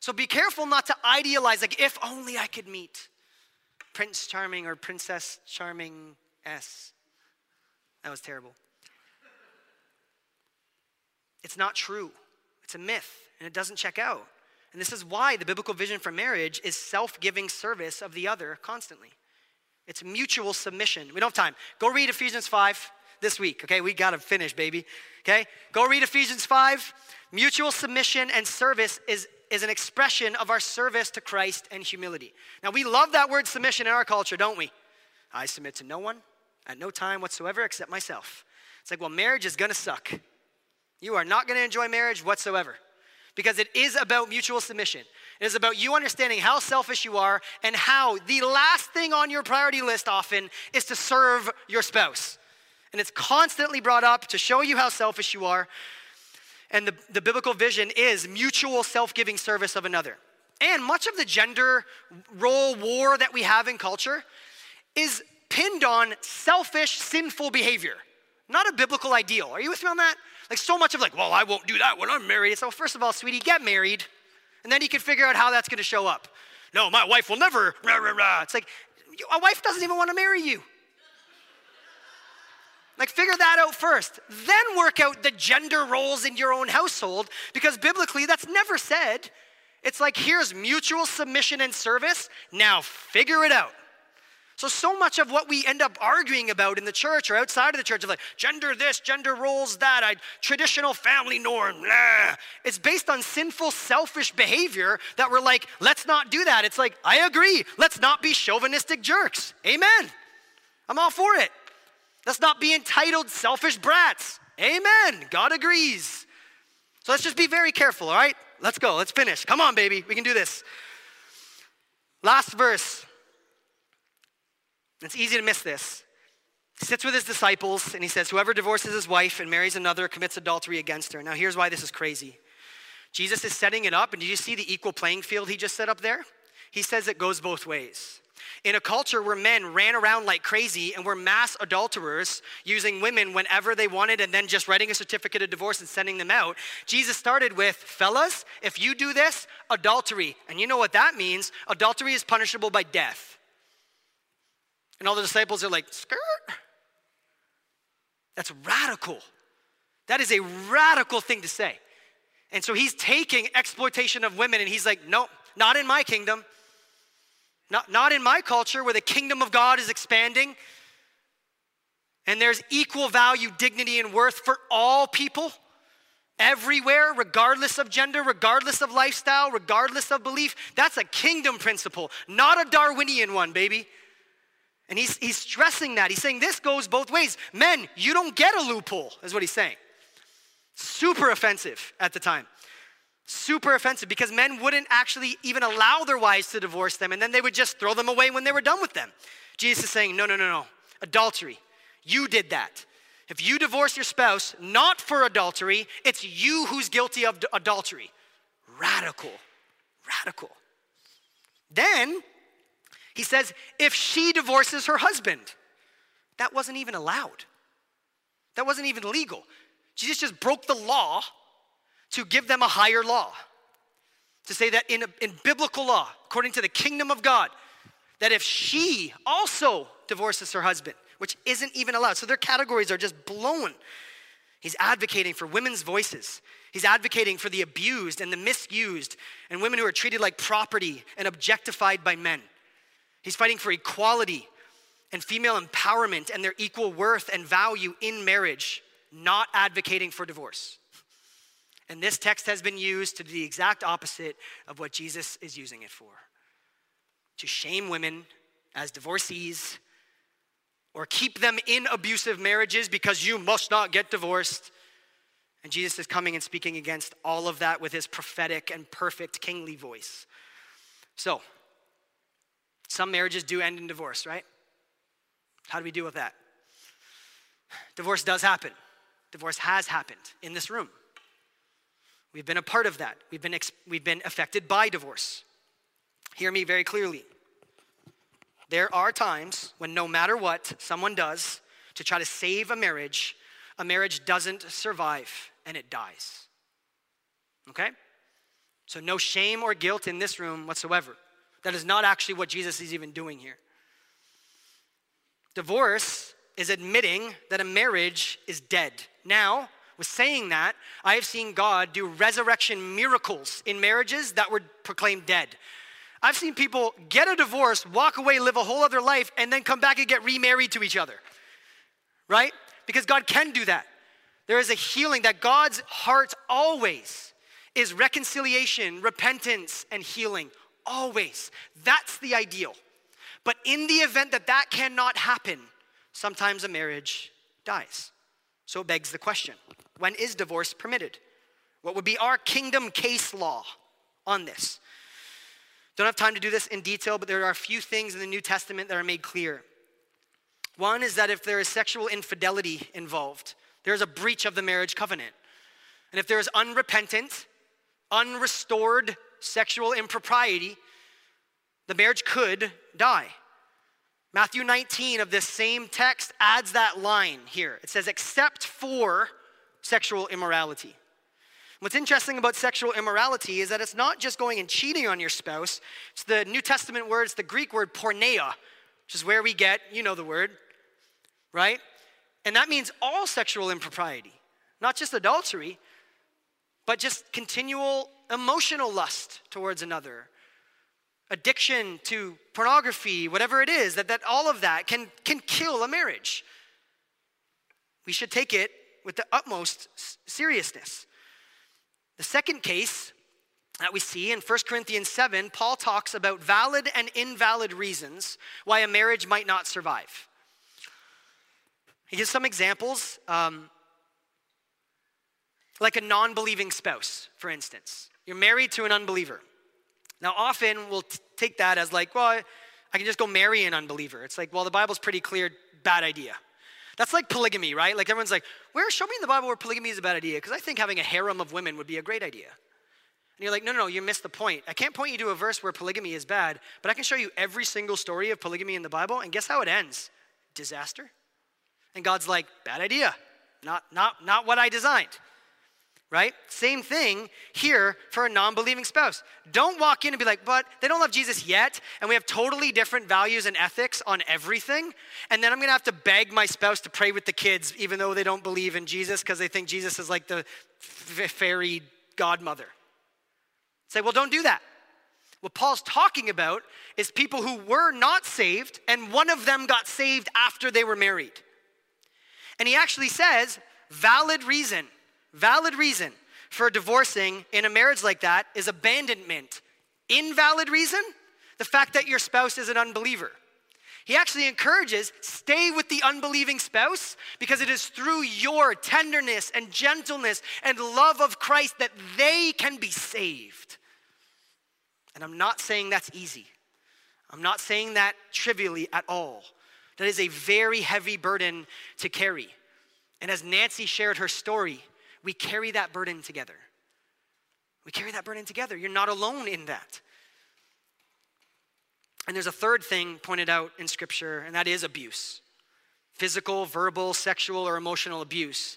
So be careful not to idealize, like, if only I could meet Prince Charming or Princess Charming-esque. That was terrible. It's not true. It's a myth, and it doesn't check out. And this is why the biblical vision for marriage is self-giving service of the other constantly. It's mutual submission. We don't have time. Go read Ephesians 5 this week, okay? We got to finish, baby, okay? Go read Ephesians 5. Mutual submission and service is an expression of our service to Christ and humility. Now, we love that word submission in our culture, don't we? I submit to no one at no time whatsoever except myself. It's like, well, marriage is going to suck. You are not going to enjoy marriage whatsoever because it is about mutual submission. It is about you understanding how selfish you are and how the last thing on your priority list often is to serve your spouse. And it's constantly brought up to show you how selfish you are. And the biblical vision is mutual self-giving service of another. And much of the gender role war that we have in culture is pinned on selfish, sinful behavior. Not a biblical ideal. Are you with me on that? Like so much of like, well, I won't do that when I'm married. It's like, well, first of all, sweetie, get married. And then you can figure out how that's going to show up. No, my wife will never, rah, rah, rah. It's like, a wife doesn't even want to marry you. Like figure that out first. Then work out the gender roles in your own household because biblically that's never said. It's like here's mutual submission and service. Now figure it out. So much of what we end up arguing about in the church or outside of the church of like gender this, gender roles that, traditional family norm, blah. It's based on sinful, selfish behavior that we're like, let's not do that. It's like, I agree. Let's not be chauvinistic jerks. Amen. I'm all for it. Let's not be entitled selfish brats. Amen. God agrees. So let's just be very careful, all right? Let's go. Let's finish. Come on, baby. We can do this. Last verse. It's easy to miss this. He sits with his disciples and he says, whoever divorces his wife and marries another commits adultery against her. Now here's why this is crazy. Jesus is setting it up, and did you see the equal playing field he just set up there? He says it goes both ways. In a culture where men ran around like crazy and were mass adulterers, using women whenever they wanted and then just writing a certificate of divorce and sending them out, Jesus started with, fellas, if you do this, adultery. And you know what that means? Adultery is punishable by death. And all the disciples are like, skirt? That's radical. That is a radical thing to say. And so he's taking exploitation of women and he's like, no, not in my kingdom. Not in my culture where the kingdom of God is expanding and there's equal value, dignity, and worth for all people everywhere, regardless of gender, regardless of lifestyle, regardless of belief. That's a kingdom principle, not a Darwinian one, baby. And he's stressing that. He's saying this goes both ways. Men, you don't get a loophole, is what he's saying. Super offensive at the time. Super offensive because men wouldn't actually even allow their wives to divorce them, and then they would just throw them away when they were done with them. Jesus is saying, no. Adultery. You did that. If you divorce your spouse, not for adultery, it's you who's guilty of adultery. Radical. Then he says, if she divorces her husband, that wasn't even allowed. That wasn't even legal. Jesus just broke the law to give them a higher law, to say that in biblical law, according to the kingdom of God, that if she also divorces her husband, which isn't even allowed, so their categories are just blown. He's advocating for women's voices. He's advocating for the abused and the misused and women who are treated like property and objectified by men. He's fighting for equality and female empowerment and their equal worth and value in marriage, not advocating for divorce. And this text has been used to do the exact opposite of what Jesus is using it for, to shame women as divorcees or keep them in abusive marriages because you must not get divorced. And Jesus is coming and speaking against all of that with his prophetic and perfect kingly voice. So, some marriages do end in divorce, right? How do we deal with that? Divorce does happen. Divorce has happened in this room. We've been a part of that. We've been affected by divorce. Hear me very clearly. There are times when no matter what someone does to try to save a marriage doesn't survive and it dies. Okay? So no shame or guilt in this room whatsoever. That is not actually what Jesus is even doing here. Divorce is admitting that a marriage is dead. Now, with saying that, I have seen God do resurrection miracles in marriages that were proclaimed dead. I've seen people get a divorce, walk away, live a whole other life, and then come back and get remarried to each other, right? Because God can do that. There is a healing that God's heart always is reconciliation, repentance, and healing, always. That's the ideal. But in the event that that cannot happen, sometimes a marriage dies. So it begs the question, when is divorce permitted? What would be our kingdom case law on this? Don't have time to do this in detail, but there are a few things in the New Testament that are made clear. One is that if there is sexual infidelity involved, there is a breach of the marriage covenant. And if there is unrepentant, unrestored sexual impropriety, the marriage could die. Matthew 19 of this same text adds that line here. It says, except for sexual immorality. What's interesting about sexual immorality is that it's not just going and cheating on your spouse. It's the New Testament word, it's the Greek word porneia, which is where we get, you know the word, right? And that means all sexual impropriety, not just adultery, but just continual emotional lust towards another. Addiction to pornography, whatever it is, that all of that can kill a marriage. We should take it with the utmost seriousness. The second case that we see in 1 Corinthians 7, Paul talks about valid and invalid reasons why a marriage might not survive. He gives some examples, like a non-believing spouse, for instance. You're married to an unbeliever. Now, often we'll take that as like, well, I can just go marry an unbeliever. It's like, well, the Bible's pretty clear, bad idea. That's like polygamy, right? Like everyone's like, show me in the Bible where polygamy is a bad idea, because I think having a harem of women would be a great idea. And you're like, no, you missed the point. I can't point you to a verse where polygamy is bad, but I can show you every single story of polygamy in the Bible, and guess how it ends? Disaster. And God's like, bad idea. Not what I designed. Right? Same thing here for a non-believing spouse. Don't walk in and be like, but they don't love Jesus yet, and we have totally different values and ethics on everything, and then I'm going to have to beg my spouse to pray with the kids even though they don't believe in Jesus because they think Jesus is like the fairy godmother. Say, well, don't do that. What Paul's talking about is people who were not saved, and one of them got saved after they were married. And he actually says, valid reason for divorcing in a marriage like that is abandonment. Invalid reason? The fact that your spouse is an unbeliever. He actually encourages, stay with the unbelieving spouse, because it is through your tenderness and gentleness and love of Christ that they can be saved. And I'm not saying that's easy. I'm not saying that trivially at all. That is a very heavy burden to carry. And as Nancy shared her story, we carry that burden together. You're not alone in that. And there's a third thing pointed out in Scripture, and that is abuse. Physical, verbal, sexual, or emotional abuse.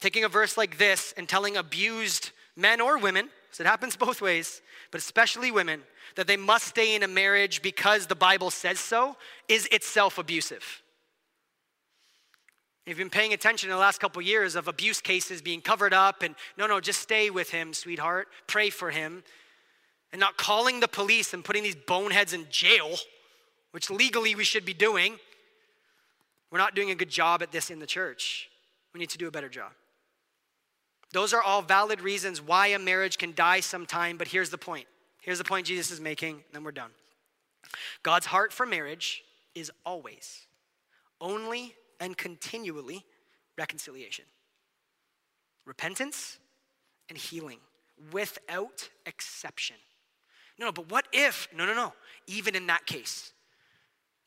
Taking a verse like this and telling abused men or women, because it happens both ways, but especially women, that they must stay in a marriage because the Bible says so, is itself abusive. You've been paying attention in the last couple of years of abuse cases being covered up and no, just stay with him, sweetheart. Pray for him. And not calling the police and putting these boneheads in jail, which legally we should be doing. We're not doing a good job at this in the church. We need to do a better job. Those are all valid reasons why a marriage can die sometime, but here's the point. Here's the point Jesus is making, and then we're done. God's heart for marriage is always, only, and continually reconciliation, repentance, and healing without exception. No, but what if? No. Even in that case,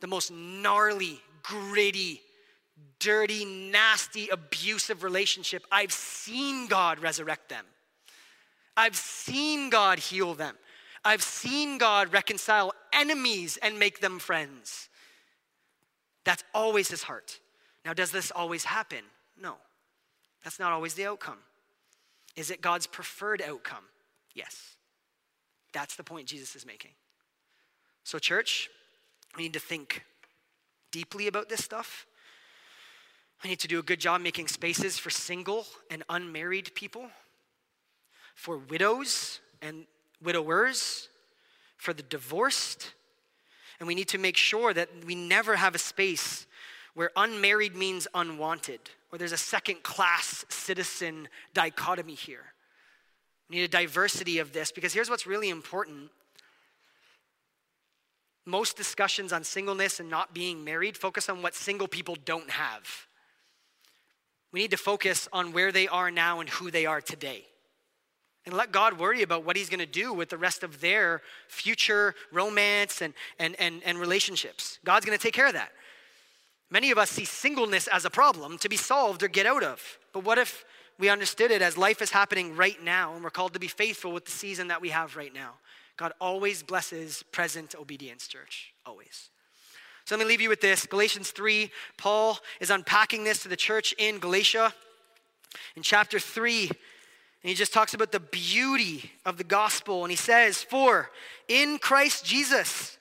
the most gnarly, gritty, dirty, nasty, abusive relationship, I've seen God resurrect them. I've seen God heal them. I've seen God reconcile enemies and make them friends. That's always his heart. Now, does this always happen? No. That's not always the outcome. Is it God's preferred outcome? Yes. That's the point Jesus is making. So, church, we need to think deeply about this stuff. We need to do a good job making spaces for single and unmarried people, for widows and widowers, for the divorced. And we need to make sure that we never have a space where unmarried means unwanted, or there's a second-class citizen dichotomy here. We need a diversity of this, because here's what's really important. Most discussions on singleness and not being married focus on what single people don't have. We need to focus on where they are now and who they are today. And let God worry about what he's going to do with the rest of their future romance and relationships. God's going to take care of that. Many of us see singleness as a problem to be solved or get out of. But what if we understood it as life is happening right now and we're called to be faithful with the season that we have right now? God always blesses present obedience, church, always. So let me leave you with this. Galatians 3, Paul is unpacking this to the church in Galatia. In chapter 3, and he just talks about the beauty of the gospel. And he says, for in Christ Jesus,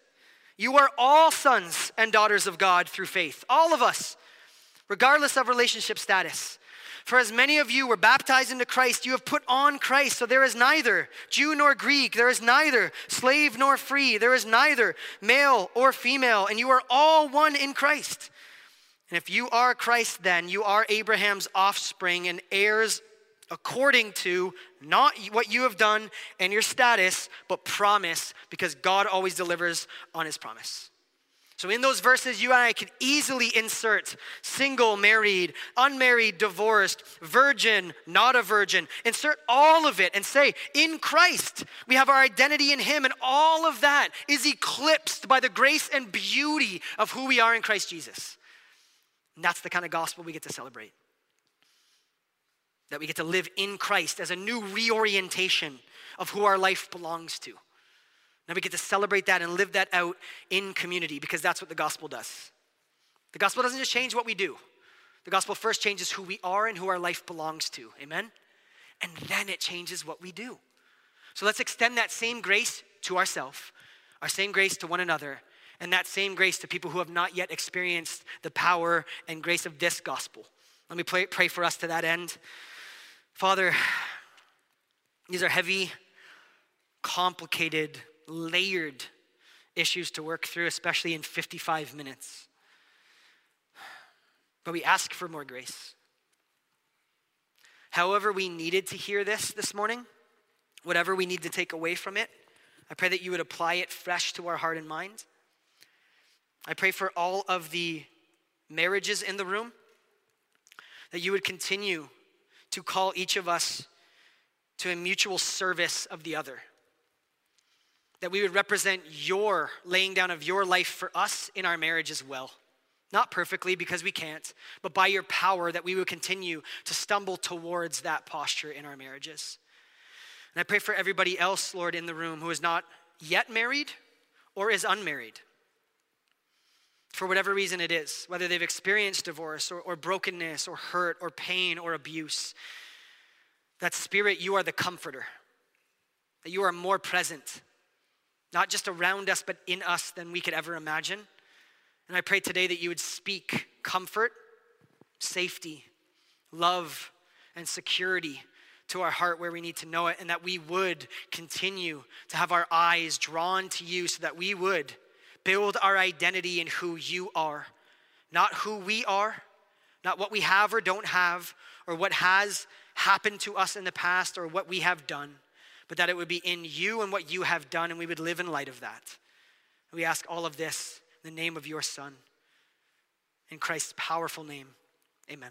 you are all sons and daughters of God through faith. All of us, regardless of relationship status. For as many of you were baptized into Christ, you have put on Christ. So there is neither Jew nor Greek. There is neither slave nor free. There is neither male or female. And you are all one in Christ. And if you are Christ, then you are Abraham's offspring and heirs according to not what you have done and your status, but promise, because God always delivers on his promise. So in those verses, you and I could easily insert single, married, unmarried, divorced, virgin, not a virgin. Insert all of it and say, in Christ, we have our identity in him, and all of that is eclipsed by the grace and beauty of who we are in Christ Jesus. And that's the kind of gospel we get to celebrate. That we get to live in Christ as a new reorientation of who our life belongs to. Now we get to celebrate that and live that out in community, because that's what the gospel does. The gospel doesn't just change what we do. The gospel first changes who we are and who our life belongs to, amen? And then it changes what we do. So let's extend that same grace to ourselves, our same grace to one another, and that same grace to people who have not yet experienced the power and grace of this gospel. Let me pray for us to that end. Father, these are heavy, complicated, layered issues to work through, especially in 55 minutes. But we ask for more grace. However we needed to hear this morning, whatever we need to take away from it, I pray that you would apply it fresh to our heart and mind. I pray for all of the marriages in the room, that you would continue to call each of us to a mutual service of the other. That we would represent your laying down of your life for us in our marriage as well. Not perfectly, because we can't, but by your power that we would continue to stumble towards that posture in our marriages. And I pray for everybody else, Lord, in the room who is not yet married or is unmarried. For whatever reason it is, whether they've experienced divorce or brokenness or hurt or pain or abuse, that Spirit, you are the comforter, that you are more present, not just around us, but in us than we could ever imagine. And I pray today that you would speak comfort, safety, love, and security to our heart where we need to know it, and that we would continue to have our eyes drawn to you so that we would build our identity in who you are, not who we are, not what we have or don't have, or what has happened to us in the past or what we have done, but that it would be in you and what you have done, and we would live in light of that. We ask all of this in the name of your Son, in Christ's powerful name, amen.